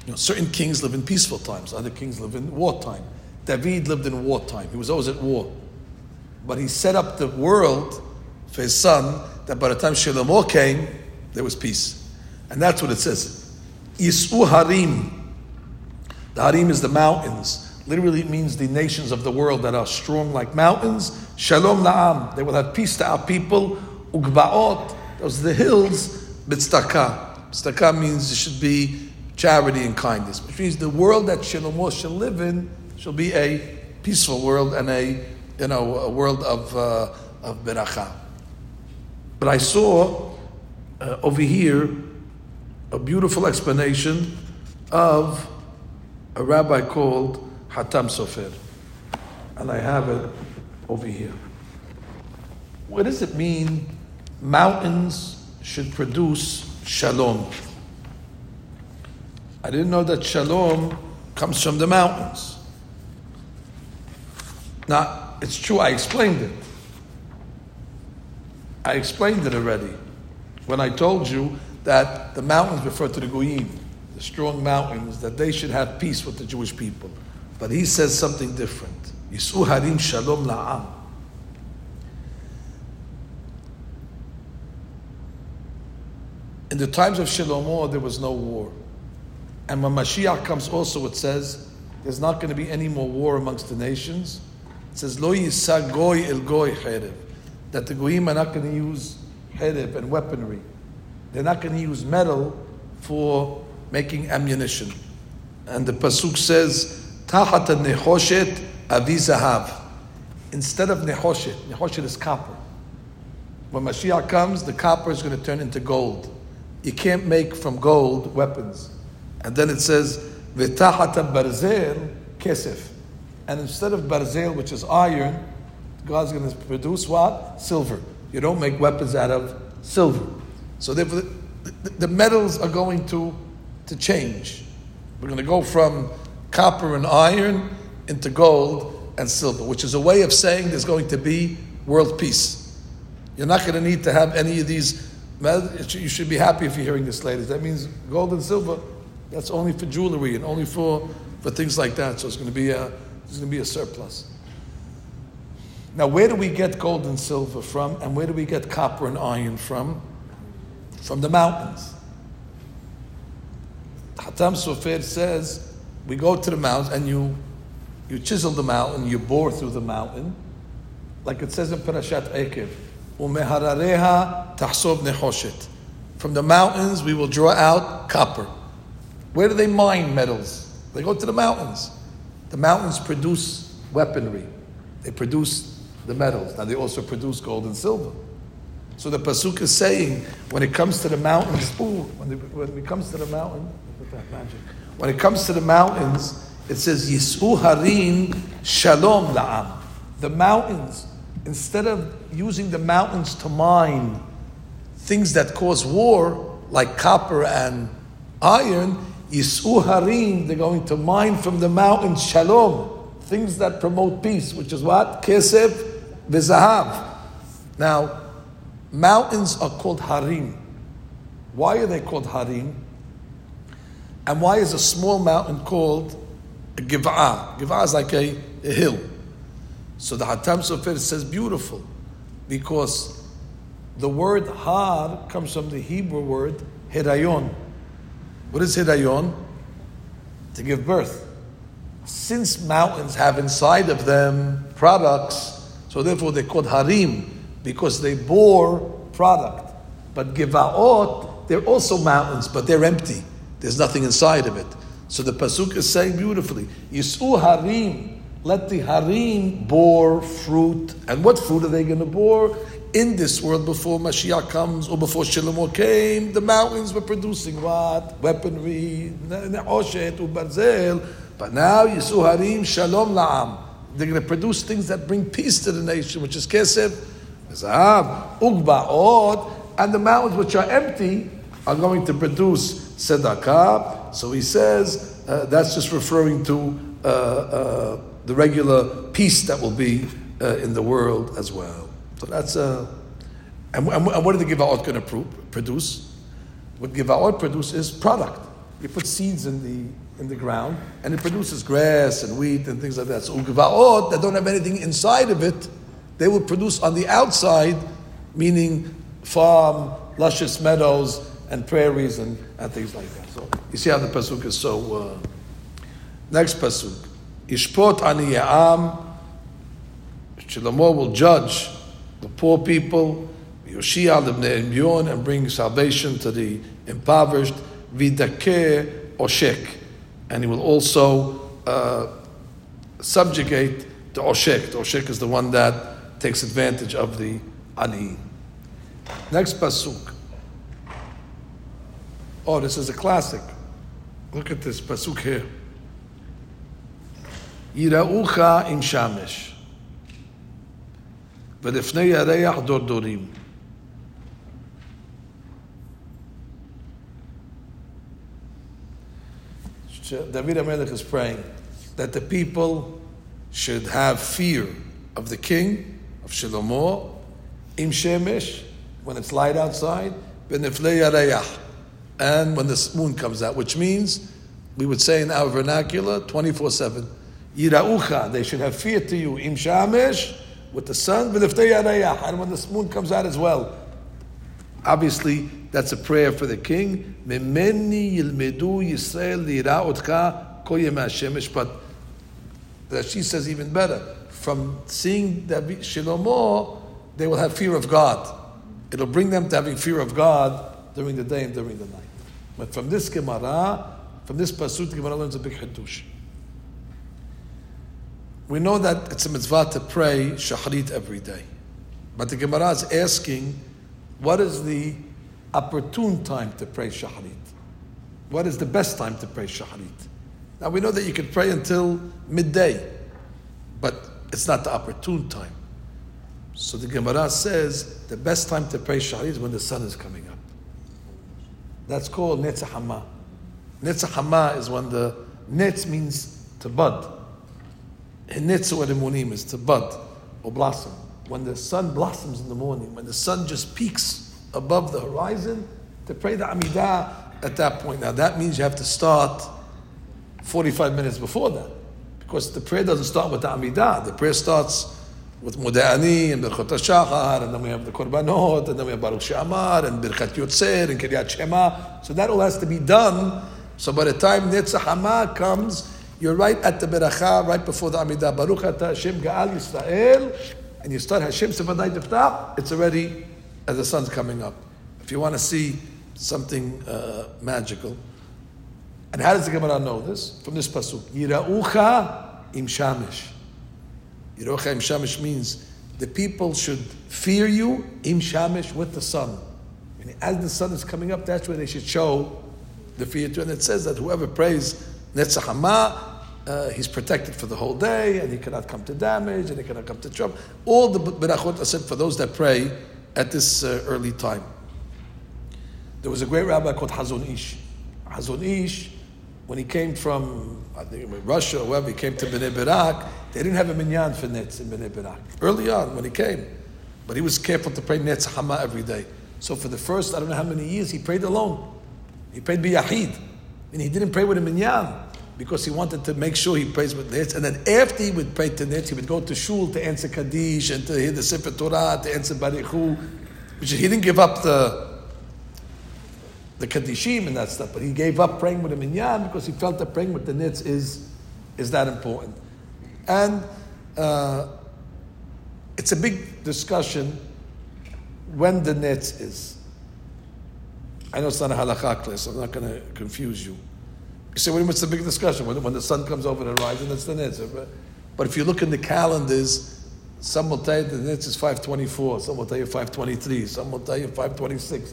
You know, certain kings live in peaceful times. Other kings live in wartime. David lived in wartime. He was always at war. But he set up the world for his son that by the time Shlomo came, there was peace. And that's what it says. Yis'u Harim. The Harim is the mountains. Literally it means the nations of the world that are strong like mountains. Shalom la'am. They will have peace to our people. Ugba'ot. Those are the hills. B'tztaka. B'tztaka means it should be charity and kindness. Which means the world that Shlomo shall live in shall be a peaceful world and a, you know, a world of, uh, of beracha. But I saw uh, over here a beautiful explanation of a rabbi called Hatam Sofer. And I have it over here. What does it mean mountains should produce shalom? I didn't know that shalom comes from the mountains. Now, it's true, I explained it. I explained it already when I told you that the mountains refer to the Goyim, the strong mountains, that they should have peace with the Jewish people. But he says something different. Yisu harim shalom la'am. In the times of Shlomo, there was no war. And when Mashiach comes also, it says, there's not going to be any more war amongst the nations. It says, lo yisa goy el goy cherev, that the Goyim are not going to use cherev and weaponry. They're not going to use metal for making ammunition. And the Pasuk says, Tahat nehoshet avi zahav. Instead of nehoshet, nehoshet is copper. When Mashiach comes, the copper is going to turn into gold. You can't make from gold weapons. And then it says, V'tahat barzel kesef. And instead of barzel, which is iron, God's going to produce what? Silver. You don't make weapons out of silver. So therefore, the, the metals are going to, to change. We're going to go from copper and iron into gold and silver, which is a way of saying there's going to be world peace. You're not going to need to have any of these metals. You should be happy if you're hearing this, ladies. That means gold and silver, that's only for jewelry and only for, for things like that. So it's going to be a, there's going to be a surplus. Now, where do we get gold and silver from? And where do we get copper and iron from? From the mountains. Hatam Sofer says, we go to the mountains and you you chisel the mountain, you bore through the mountain, like it says in Parashat Ekev, Umeharareha tahsob nehoshet. From the mountains we will draw out copper. Where do they mine metals? They go to the mountains. The mountains produce weaponry. They produce the metals. Now they also produce gold and silver. So the Pesuk is saying, when it comes to the mountains, ooh, when, the, when it comes to the mountain, look at that magic. When it comes to the mountains, it says, Yis'u harim shalom la'am. The mountains, instead of using the mountains to mine things that cause war, like copper and iron, Yis'u harim, they're going to mine from the mountains, shalom, things that promote peace, which is what? Kesef v'zahav. Now, mountains are called harim. Why are they called harim? And why is a small mountain called a giv'ah? Giv'ah is like a, a hill. So the Hatam Sofer says beautiful, because the word har comes from the Hebrew word hirayon. What is hirayon? To give birth. Since mountains have inside of them products, so therefore they're called harim, because they bore product. But Giva'ot, they're also mountains, but they're empty. There's nothing inside of it. So the Pasuk is saying beautifully, Yis'u harim, let the harim bore fruit. And what fruit are they going to bore? In this world, before Mashiach comes, or before Shlomo came, the mountains were producing what? Weaponry, oshet, ubarzel. But now, Yis'u harim, shalom la'am. They're going to produce things that bring peace to the nation, which is kesef, and the mountains which are empty are going to produce tzedakah. So he says uh, that's just referring to uh, uh, the regular peace that will be uh, in the world as well. So that's uh, and, and, and what are the giva'ot going to produce? What giva'ot produce is product. You put seeds in the in the ground and it produces grass and wheat and things like that. So giva'ot that don't have anything inside of it, they will produce on the outside, meaning farm, luscious meadows, and prairies, and, and things like that. So you see how the pasuk is so... Uh... Next pasuk. Ishpot ani ya'am. Shlomo will judge the poor people, Yoshia lebnei Elyon, and bring salvation to the impoverished, vidakeh oshek. And he will also uh, subjugate the oshek. The oshek is the one that takes advantage of the ani. Next pasuk. Oh, this is a classic. Look at this pasuk here. Yiraucha im shamesh, v'lefnei yareyach dordorim. David HaMelech is praying that the people should have fear of the king, of Shlomo, im shemesh, when it's light outside, beneflei yarayah, and when the moon comes out, which means, we would say in our vernacular, twenty-four seven, yiraucha, they should have fear to you, im shemesh, with the sun, beneflei yarayah, and when the moon comes out as well. Obviously, that's a prayer for the king, memeni yilmedu Yisrael lira'otcha koyem ha'shemesh, but that she says even better. From seeing David Shlomo, they will have fear of God. It'll bring them to having fear of God during the day and during the night. But from this Gemara, from this pasuk, Gemara learns a big Hiddush. We know that it's a mitzvah to pray Shacharit every day. But the Gemara is asking, what is the opportune time to pray Shacharit? What is the best time to pray Shacharit? Now we know that you can pray until midday, but it's not the opportune time. So the Gemara says the best time to pray Shacharit is when the sun is coming up. That's called Netz Hamah. Netz Hamah is when the Netz means to bud. And Netz Emunim is to bud or blossom. When the sun blossoms in the morning, when the sun just peaks above the horizon, to pray the Amidah at that point. Now that means you have to start forty-five minutes before that. Because the prayer doesn't start with the Amidah. The prayer starts with Muda'ani and Birchot HaShachar, and then we have the Korbanot, and then we have Baruch She'amar, and Birchat Yotzer, and Kiryat Shema. So that all has to be done. So by the time Netz Hamah comes, you're right at the Beracha, right before the Amidah. Baruch Atah Hashem Ga'al Yisrael, and you start Hashem Sefaday Tiftach, it's already as the sun's coming up. If you want to see something uh, magical. And how does the Gemara know this? From this pasuk, Yiraucha im shamesh. Yiraucha im shamesh means the people should fear you, im shamesh, with the sun. And as the sun is coming up, that's when they should show the fear to. And it says that whoever prays Netz Hamah, Uh, he's protected for the whole day, and he cannot come to damage, and he cannot come to trouble. All the berachot are said for those that pray at this uh, early time. There was a great rabbi called Hazon Ish. Hazon Ish, when he came from, I think, Russia or wherever, he came to Bnei Berak. They didn't have a minyan for Netz in Bnei Berak early on when he came, but he was careful to pray Netz Hamah every day. So for the first, I don't know how many years, he prayed alone. He prayed biyahid, and he didn't pray with a minyan, because he wanted to make sure he prays with Netz. And then after he would pray to Netz, he would go to shul to answer Kaddish and to hear the Sefer Torah, to answer Barichu, which he didn't give up the the Kaddishim and that stuff, but he gave up praying with the Minyan because he felt that praying with the Netz is, is that important. And uh, it's a big discussion when the Netz is. I know it's not a halakha class, so I'm not going to confuse you. You say, what's the big discussion? When, when the sun comes over the horizon, that's the Netz. But if you look in the calendars, some will tell you the Netz is five twenty-four, some will tell you five twenty-three, some will tell you five twenty-six.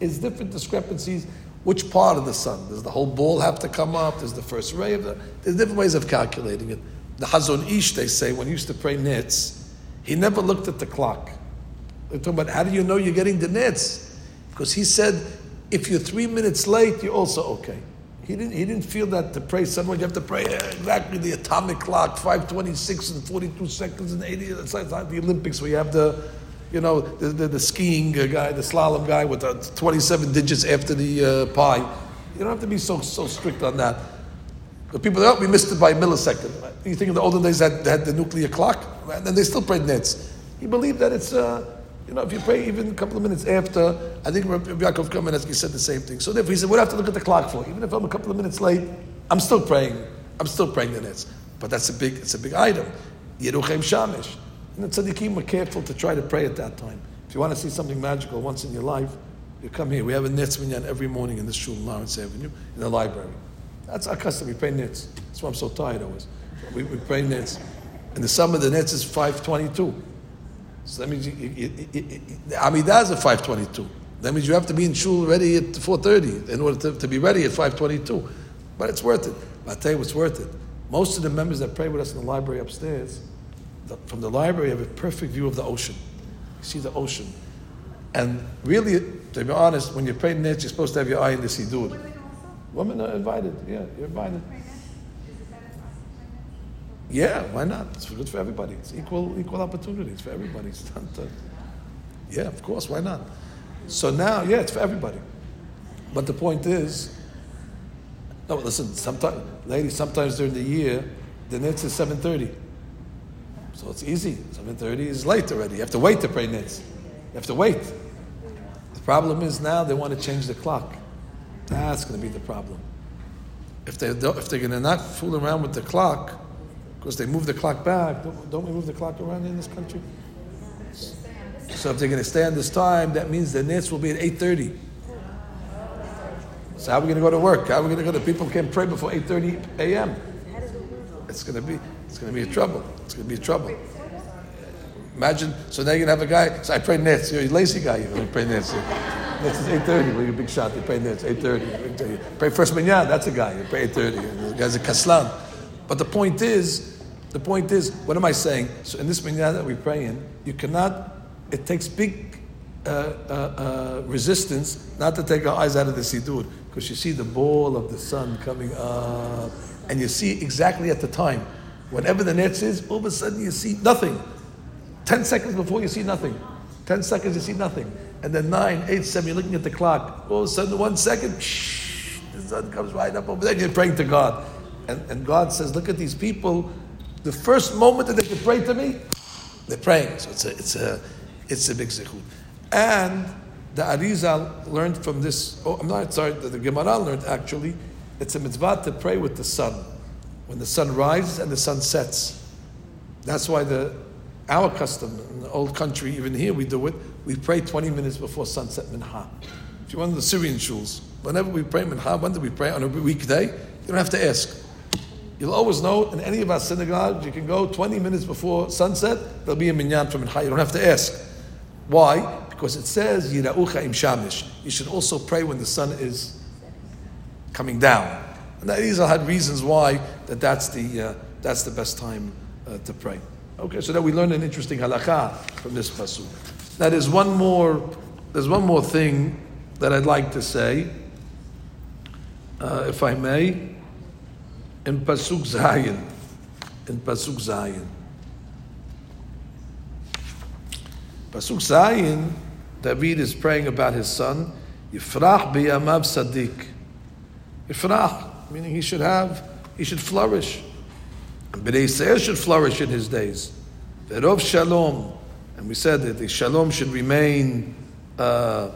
It's different discrepancies. Which part of the sun? Does the whole ball have to come up? Does the first ray of the... There's different ways of calculating it. The Hazon Ish, they say, when he used to pray Netz, he never looked at the clock. They're talking about, how do you know you're getting the Netz? Because he said, if you're three minutes late, you're also okay. He didn't. He didn't feel that to pray someone you have to pray exactly the atomic clock, five twenty-six and forty-two seconds and eighty. It's like the Olympics where you have the, you know, the the, the skiing guy, the slalom guy with the twenty-seven digits after the uh, pi. You don't have to be so so strict on that. The people, oh, we missed it by a millisecond. Right? You think in the olden days that they had the nuclear clock, right? And then they still prayed Netz. He believed that it's. Uh, You know, if you pray even a couple of minutes after, I think Rabbi Yaakov Kamenetsky said the same thing. So therefore he said, what do I have to look at the clock for? Even if I'm a couple of minutes late, I'm still praying. I'm still praying the Netz. But that's a big, it's a big item. Yeruchem Shamish. And the tzaddikim were careful to try to pray at that time. If you want to see something magical once in your life, you come here. We have a Netz minyan every morning in this shul in Lawrence Avenue, in the library. That's our custom. We pray Netz. That's why I'm so tired always. We, we pray Netz. In the summer, the Netz is five twenty-two. So that means you, you, you, you, the Amidah is at five twenty-two. That means you have to be in shul ready at four thirty in order to, to be ready at five twenty-two. But it's worth it. But I tell you what's worth it. Most of the members that pray with us in the library upstairs, the, from the library, have a perfect view of the ocean. You see the ocean. And really, to be honest, when you pray in Netz, you're supposed to have your eye in the Siddur. Women are invited. Yeah, you're invited. Yeah, why not? It's good for everybody. It's equal equal opportunity. It's for everybody. It's not to, yeah, of course, why not? So now, yeah, it's for everybody. But the point is, no, listen, sometimes, ladies, sometimes during the year, the Netz is seven thirty. So it's easy. seven thirty is late already. You have to wait to pray Netz. You have to wait. The problem is now they want to change the clock. That's going to be the problem. If, they don't, if they're going to not fool around with the clock, because they move the clock back. Don't, don't we move the clock around in this country? So if they're going to stay on this time, that means the Netz will be at eight thirty. So how are we going to go to work? How are we going to go to people who can't pray before eight thirty a.m.? It's going to be it's going to be a trouble. It's going to be a trouble. Imagine, so now you're going to have a guy, so I pray Netz. You're a lazy guy, you're going to pray Netz. Netz is eight thirty, well, you're a big shot. You pray Netz, eight thirty. Pray first minyan, that's a guy. You pray eight thirty. The guy's a kaslan. But the point is, The point is, what am I saying? So in this minyan that we pray in, you cannot, it takes big uh, uh, uh, resistance not to take our eyes out of the Siddur, because you see the ball of the sun coming up, and you see exactly at the time. Whenever the Netz is, all of a sudden you see nothing. Ten seconds before you see nothing. Ten seconds you see nothing. And then nine, eight, seven, you're looking at the clock. All of a sudden, one second, shh, the sun comes right up over there, you're praying to God. And, and God says, look at these people. The first moment that they can pray to me, they're praying. So it's a it's a it's a big zichud. And the Arizal learned from this. Oh, I'm not sorry. The, the Gemara learned actually. It's a mitzvah to pray with the sun, when the sun rises and the sun sets. That's why the our custom in the old country, even here, we do it. We pray twenty minutes before sunset minha. If you're one of the Syrian shuls, whenever we pray minha, when do we pray on a weekday? You don't have to ask. You'll always know in any of our synagogues, you can go twenty minutes before sunset, there'll be a minyan from Minha. You don't have to ask. Why? Because it says, Yira'ucha im shamish. You should also pray when the sun is coming down. And these are had reasons why that that's the, uh, that's the best time uh, to pray. Okay, so that we learn an interesting halakha from this pasuk. Now there's one more, there's one more thing that I'd like to say, uh, if I may. In Pasuk Zayin, in Pasuk Zayin, Pasuk Zayin, David is praying about his son. Yifrach b'yamav sadik. Yifrach, meaning he should have, he should flourish. Bnei Yisrael should flourish in his days. Verov shalom, and we said that the shalom should remain, uh,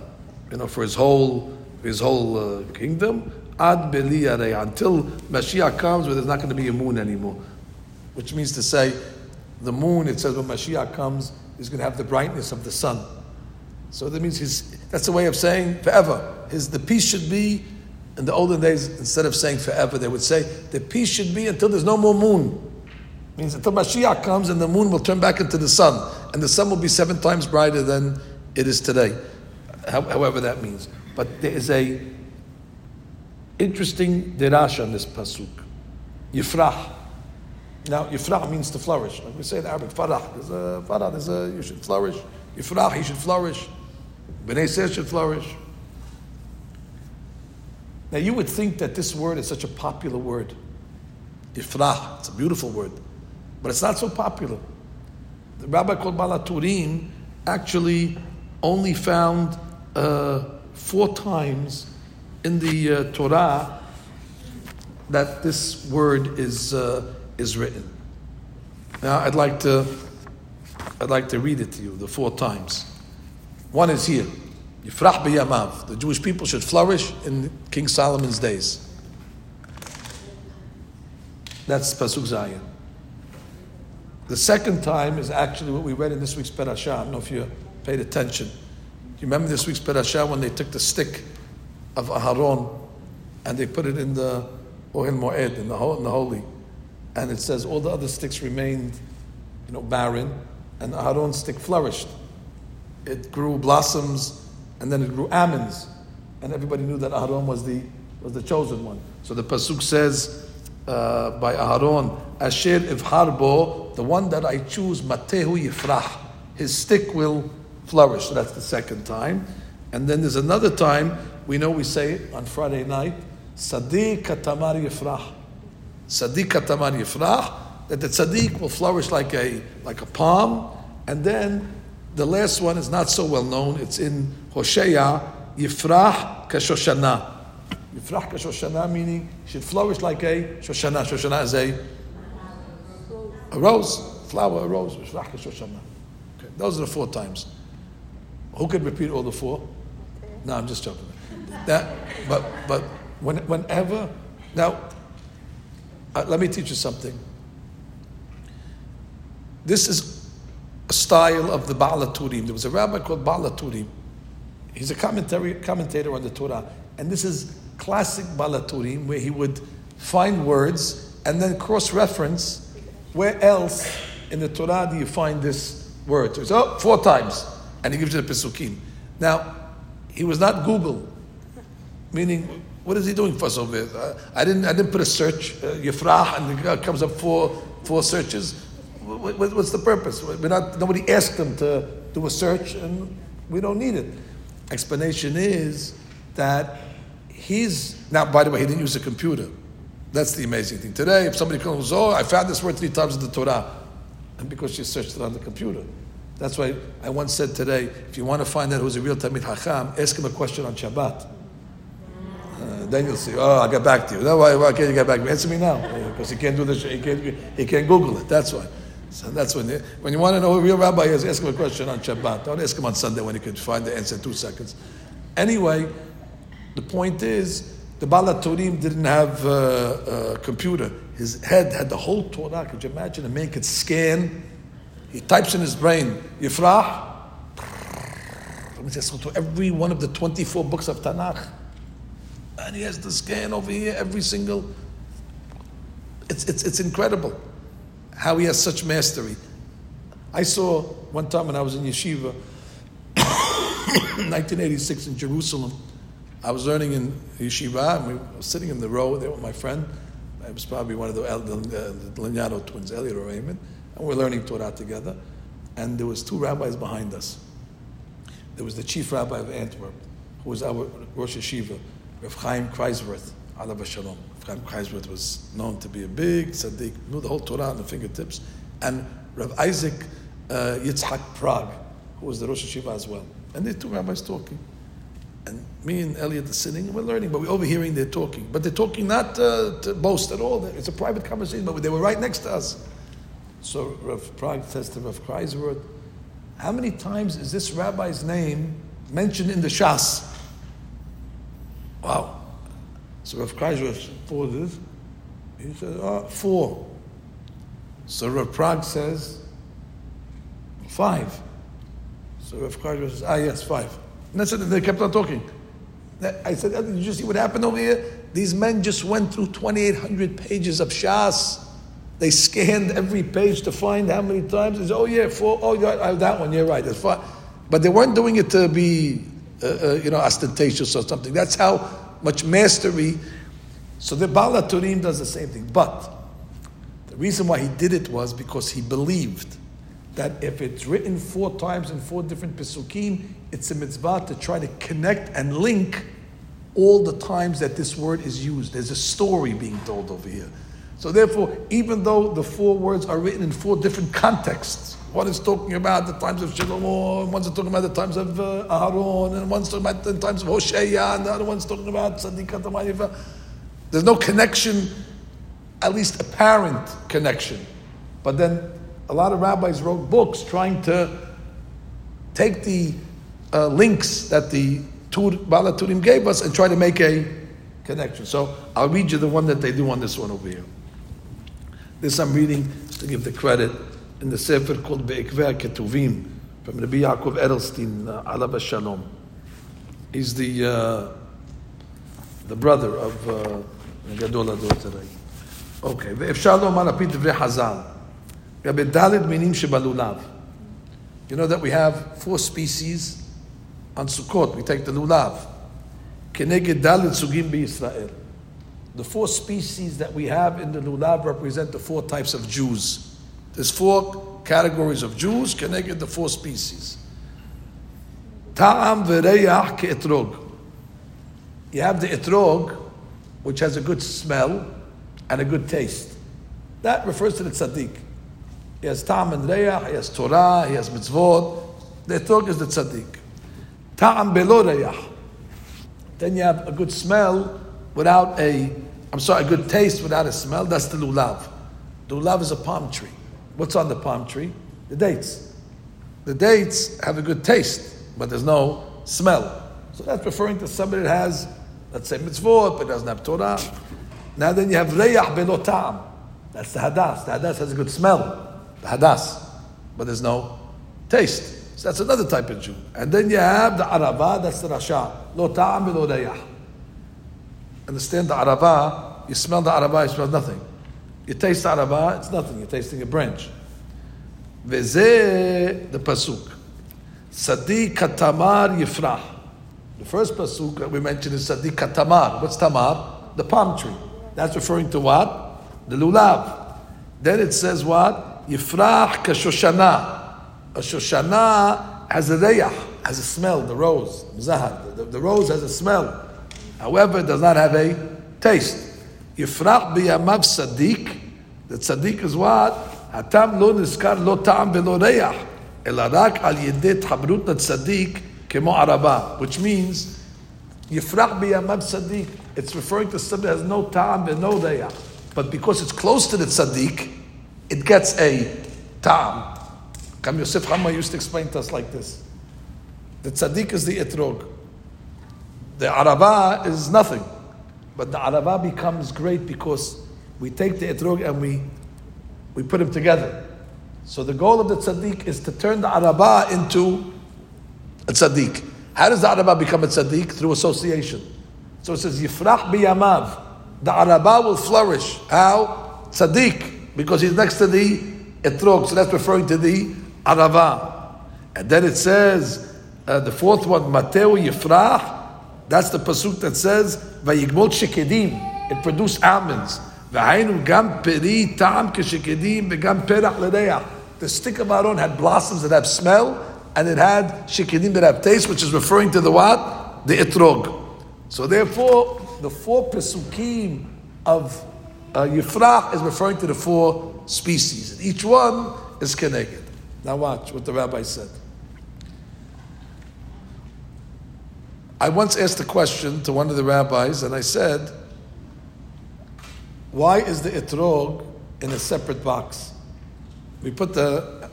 you know, for his whole, for his whole uh, kingdom. Ad beliyare, until Mashiach comes, where there's not going to be a moon anymore, which means to say, the moon. It says when Mashiach comes, is going to have the brightness of the sun. So that means he's. That's a way of saying forever. His the peace should be. In the olden days, instead of saying forever, they would say the peace should be until there's no more moon. It means until Mashiach comes, and the moon will turn back into the sun, and the sun will be seven times brighter than it is today. However that means, but there is a. Interesting derash on this pasuk. Yifrach. Now, Yifrach means to flourish. Like we say in Arabic, Farah. There's a, farah, there's a, you should flourish. Yifrach, you should flourish. Bnei Yisrael should flourish. Now, you would think that this word is such a popular word. Yifrach, it's a beautiful word. But it's not so popular. The rabbi called Ba'al HaTurim actually only found uh, four times in the uh, Torah that this word is uh, is written. Now I'd like to I'd like to read it to you the four times. One is here, Yifrach b'yamav. The Jewish people should flourish in King Solomon's days. That's Pasuk Zayin. The second time is actually what we read in this week's Perashah. I don't know if you paid attention. Do you remember this week's Perashah when they took the stick of Aharon, and they put it in the Ohel Moed, in the holy, and it says all the other sticks remained, you know, barren, and Aharon's stick flourished. It grew blossoms, and then it grew almonds, and everybody knew that Aharon was the was the chosen one. So the pasuk says uh, by Aharon, Asher Ivharbo, the one that I choose, Matehu Yifrach, his stick will flourish. So that's the second time, and then there's another time. We know we say it on Friday night, Sadiq Katamar Yifrach. Sadiq Katamar Yifrach, that the Sadiq will flourish like a like a palm. And then the last one is not so well known. It's in Hosea, Yifrach Kashoshana. Yifrach Kashoshana meaning should flourish like a Shoshana. Shoshana is a, a rose, flower, a rose. Yifrach Kashoshana. Okay, those are the four times. Who could repeat all the four? No, I'm just joking. That, but but when, whenever now, uh, let me teach you something. This is a style of the Ba'al HaTurim. There was a rabbi called Ba'al HaTurim. He's a commentary commentator on the Torah, and this is classic Ba'al HaTurim, where he would find words and then cross-reference where else in the Torah do you find this word. So he says, oh, four times, and he gives you the pesukim. Now, he was not Google. Meaning, what is he doing for us over here? Uh, I didn't, I didn't put a search, uh, Yifrach, and it comes up four, four searches. What, what, what's the purpose? We're not. Nobody asked him to do a search, and we don't need it. Explanation is that he's now. By the way, he didn't use a computer. That's the amazing thing today. If somebody comes, oh, I found this word three times in the Torah, and because she searched it on the computer. That's why I once said today, if you want to find out who's a real Talmid Chacham, ask him a question on Shabbat. Then you'll see. Oh, I'll get back to you. No, why, why can't you get back to me? Answer me now, because he can't do this. He can't. He can't Google it. That's why. So that's when you, when you want to know who a real rabbi is, ask him a question on Shabbat. Don't ask him on Sunday when he could find the answer in two seconds. Anyway, the point is the Ba'al HaTurim didn't have uh, a computer. His head had the whole Torah. Could you imagine? A man could scan. He types in his brain Yifrach. To every one of the twenty-four books of Tanakh. And he has to scan over here every single. It's, it's, it's incredible how he has such mastery. I saw one time when I was in yeshiva, nineteen eighty-six in Jerusalem, I was learning in yeshiva, and we were sitting in the row there with my friend. I was probably one of the, uh, the Legnano twins, Elliot or Raymond, and we were learning Torah together. And there was two rabbis behind us. There was the chief rabbi of Antwerp, who was our Rosh Yeshiva, Rav Chaim Kreisworth, Alav Shalom. Rav Chaim Kreisworth was known to be a big tzaddik, knew the whole Torah on the fingertips, and Rav Isaac uh, Yitzhak Prague, who was the Rosh Yeshiva as well. And the two rabbis talking. And me and Elliot are sitting, and we're learning, but we're overhearing they're talking. But they're talking not uh, to boast at all. It's a private conversation, but they were right next to us. So Rav Prague says to Rav Kreisworth, how many times is this rabbi's name mentioned in the Shas? Wow. So Rav Kreisworth pauses. He says, oh, four. So Rav Prague says, five. So Rav Kreisworth says, ah, yes, five. And that's it. They kept on talking. I said, did you just see what happened over here? These men just went through twenty-eight hundred pages of Shas. They scanned every page to find how many times. They said, oh, yeah, four. Oh, yeah, that one. Yeah, right. That's five. But they weren't doing it to be, uh, uh, you know, ostentatious or something. That's how much mastery. So the Ba'al HaTurim does the same thing. But the reason why he did it was because he believed that if it's written four times in four different Pesukim, it's a mitzvah to try to connect and link all the times that this word is used. There's a story being told over here. So therefore, even though the four words are written in four different contexts, one is talking about the times of Shlomo, one's talking about the times of uh, Aharon, and one's talking about the times of Hoshea, and the other one's talking about Tzadikat HaMayivah. There's no connection, at least apparent connection. But then a lot of rabbis wrote books trying to take the Uh, links that the Ba'al HaTurim gave us and try to make a connection. So I'll read you the one that they do on this one over here. This I'm reading to give the credit in the Sefer called Be'ikveh Ketuvim from Rabbi Yaakov Edelstein, Alav uh, Shalom. He's the uh, the brother of uh, Gadol Ador today. Okay. Ve'efshar lomar al pi divrei Chazal. Rabbi Daled Minim Shebalulav. You know that we have four species. On Sukkot, we take the lulav. Keneged dalid sugim b'Yisrael. The four species that we have in the lulav represent the four types of Jews. There's four categories of Jews. Keneged the four species. Ta'am v'reyach ke'etrog. You have the etrog, which has a good smell and a good taste. That refers to the tzaddik. He has ta'am and reyach. He has Torah. He has mitzvot. The etrog is the tzaddik. Ta'am belo reyah. Then you have a good smell without a, I'm sorry, a good taste without a smell. That's the lulav. The lulav is a palm tree. What's on the palm tree? The dates. The dates have a good taste, but there's no smell. So that's referring to somebody that has, let's say, mitzvot, but doesn't have Torah. Now then you have reyah belo ta'am. That's the hadas. The hadas has a good smell. The hadas. But there's no taste. So that's another type of Jew. And then you have the Arava, that's the Rasha. Lo ta'am v'lo reyah. Understand the Arava, you smell the Arava, you smell nothing. You taste the Arava, it's nothing. You're tasting a branch. V'zeh, the Pasuk. Sadiq katamar yifrah. The first Pasuk that we mentioned is Sadiq katamar. What's Tamar? The palm tree. That's referring to what? The Lulav. Then it says what? Yifrah kashoshanah. A shoshana has a reyah, has a smell, the rose, mzahad. The, the, the rose has a smell. However, it does not have a taste. Yifrach biyamav tzaddik. The tzaddik is what? Hatam lo niskar lo ta'am velo reyah. Elarak al yedet habrut na tzaddik kemo araba. Which means, yifrach biyamav tzaddik. It's referring to something that has no ta'am and no reyah. But because it's close to the tzaddik, it gets a ta'am. Chaim Yosef Hamma used to explain to us like this. The tzaddik is the etrog. The arava is nothing. But the arava becomes great because we take the etrog and we we put them together. So the goal of the tzaddik is to turn the arava into a tzaddik. How does the arava become a tzaddik? Through association. So it says, Yifrach biyamav. The arava will flourish. How? tzaddik, because he's next to the etrog, so that's referring to the arava. And then it says, uh, the fourth one, Mateo Yifrah, that's the pasuk that says, Vayigmot shekedim, it produced almonds. V'hainu gam peri ta'am keshekedim, v'gam perach l'reach. The stick of Aharon had blossoms that have smell, and it had shekedim that have taste, which is referring to the what? The etrog. So therefore, the four pesukim of uh, Yifrach is referring to the four species. Each one is keneged. Now watch what the rabbi said. I once asked a question to one of the rabbis, and I said, why is the etrog in a separate box? We put the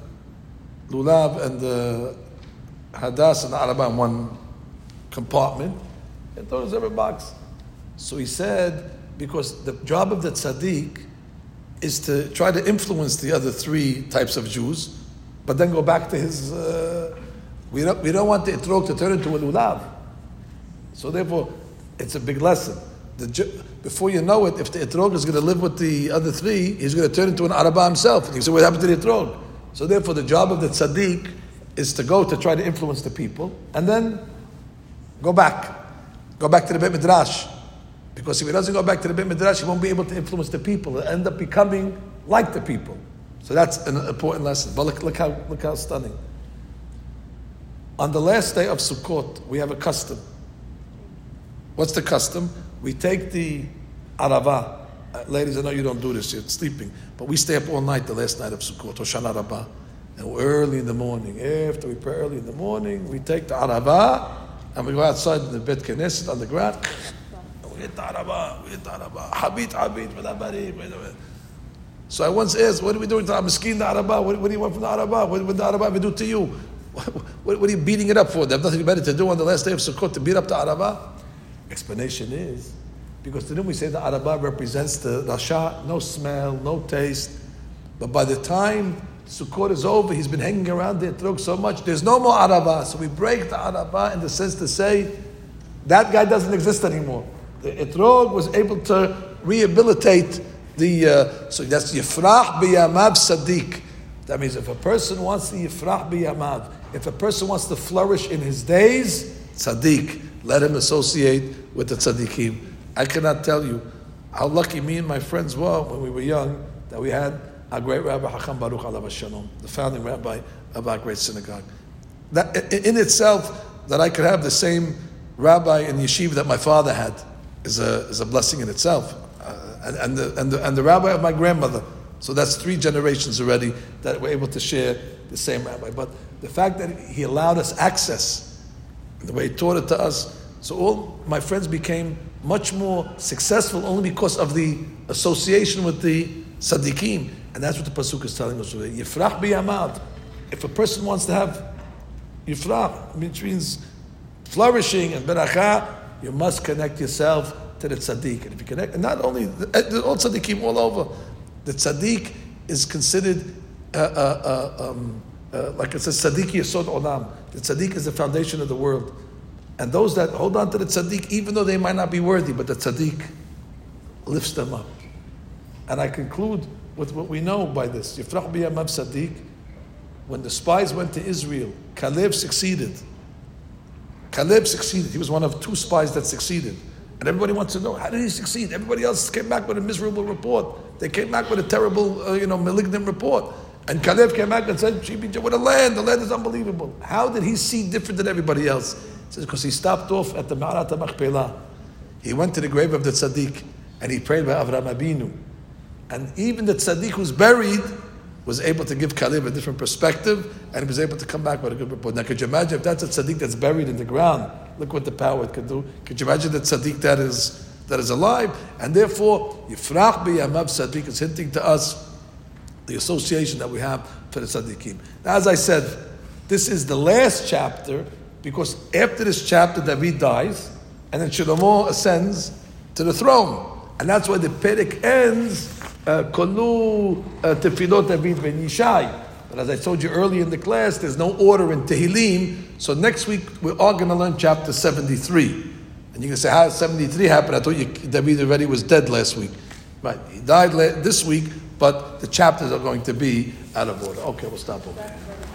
lulav and the hadas and the araba in one compartment, and throw it in every box. So he said, because the job of the tzaddik is to try to influence the other three types of Jews, but then go back to his, uh, we, don't, we don't want the etrog to turn into a lulav. So therefore, it's a big lesson. The, before you know it, if the etrog is going to live with the other three, he's going to turn into an araba himself. And you say, what happened to the etrog? So therefore, the job of the tzaddik is to go to try to influence the people, and then go back. Go back to the Beit Midrash. Because if he doesn't go back to the Beit Midrash, he won't be able to influence the people. He'll end up becoming like the people. So that's an important lesson. But look, look, how, look how stunning. On the last day of Sukkot, we have a custom. What's the custom? We take the Arava. Uh, ladies, I know you don't do this, you're sleeping. But we stay up all night the last night of Sukkot, Hoshana Rabbah. And early in the morning, after we pray early in the morning, we take the Arava, and we go outside in the Beit Knesset on the ground. We hit the Arabah, we hit the Arabah. Habit, habit. So I once asked, what are we doing to our miskin, the Arabah? What, what do you want from the Arabah? What would the Arabah ever do to you? What, what, what are you beating it up for? They have nothing better to do on the last day of Sukkot to beat up the Arabah? Explanation is, because to them we say the Arabah represents the rasha, no smell, no taste. But by the time Sukkot is over, he's been hanging around the etrog so much, there's no more Arabah. So we break the Arabah in the sense to say, that guy doesn't exist anymore. The etrog was able to rehabilitate the, uh, so that's Yifrach b'yamav Sadiq. That means if a person wants the Yifrach b'yamav, if a person wants to flourish in his days, Sadiq, let him associate with the Tzadikim. I cannot tell you how lucky me and my friends were when we were young that we had our great Rabbi Hacham Baruch Alav Hashalom, the founding rabbi of our great synagogue. That in itself, that I could have the same rabbi and yeshiva that my father had is a is a blessing in itself, uh, and and the, and the and the rabbi of my grandmother. So that's three generations already that were able to share the same rabbi. But the fact that he allowed us access, the way he taught it to us, so all my friends became much more successful only because of the association with the tzaddikim. And that's what the pasuk is telling us today. Yifrach b'yamav. If a person wants to have yifrach, which means flourishing and beracha, you must connect yourself to the tzaddik. And if you connect, and not only the old tzaddikim all over, the tzaddik is considered uh, uh, um, uh, like it says, tzaddik yesod olam. The tzaddik is the foundation of the world, and those that hold on to the tzaddik, even though they might not be worthy, but the tzaddik lifts them up. And I conclude with what we know by this. Yifrach b'yamav Sadiq, when the spies went to Israel, Caleb succeeded. Caleb succeeded. He was one of two spies that succeeded. And everybody wants to know, how did he succeed? Everybody else came back with a miserable report. They came back with a terrible, uh, you know, malignant report. And Caleb came back and said, what a land, the land is unbelievable. How did he see different than everybody else? He says, because he stopped off at the Ma'arat HaMachpelah. He went to the grave of the Tzaddik, and he prayed by Avraham Abinu. And even the tzaddik who's buried was able to give Caleb a different perspective, and he was able to come back with a good report. Now, could you imagine if that's a tzaddik that's buried in the ground? Look what the power it could do. Could you imagine the tzaddik that is that is alive? And therefore, Yifrach b'yamav Tzaddik is hinting to us the association that we have for the tzaddikim. Now, as I said, this is the last chapter, because after this chapter, David dies, and then Shlomo ascends to the throne. And that's why the perek ends Kolu Tefilot David Ben Yishai. But as I told you earlier in the class, there's no order in Tehillim. So next week, we're all going to learn chapter seventy-three. And you're going to say, how did seventy-three happen? I told you David already was dead last week. Right, he died this week, but the chapters are going to be out of order. Okay, we'll stop over.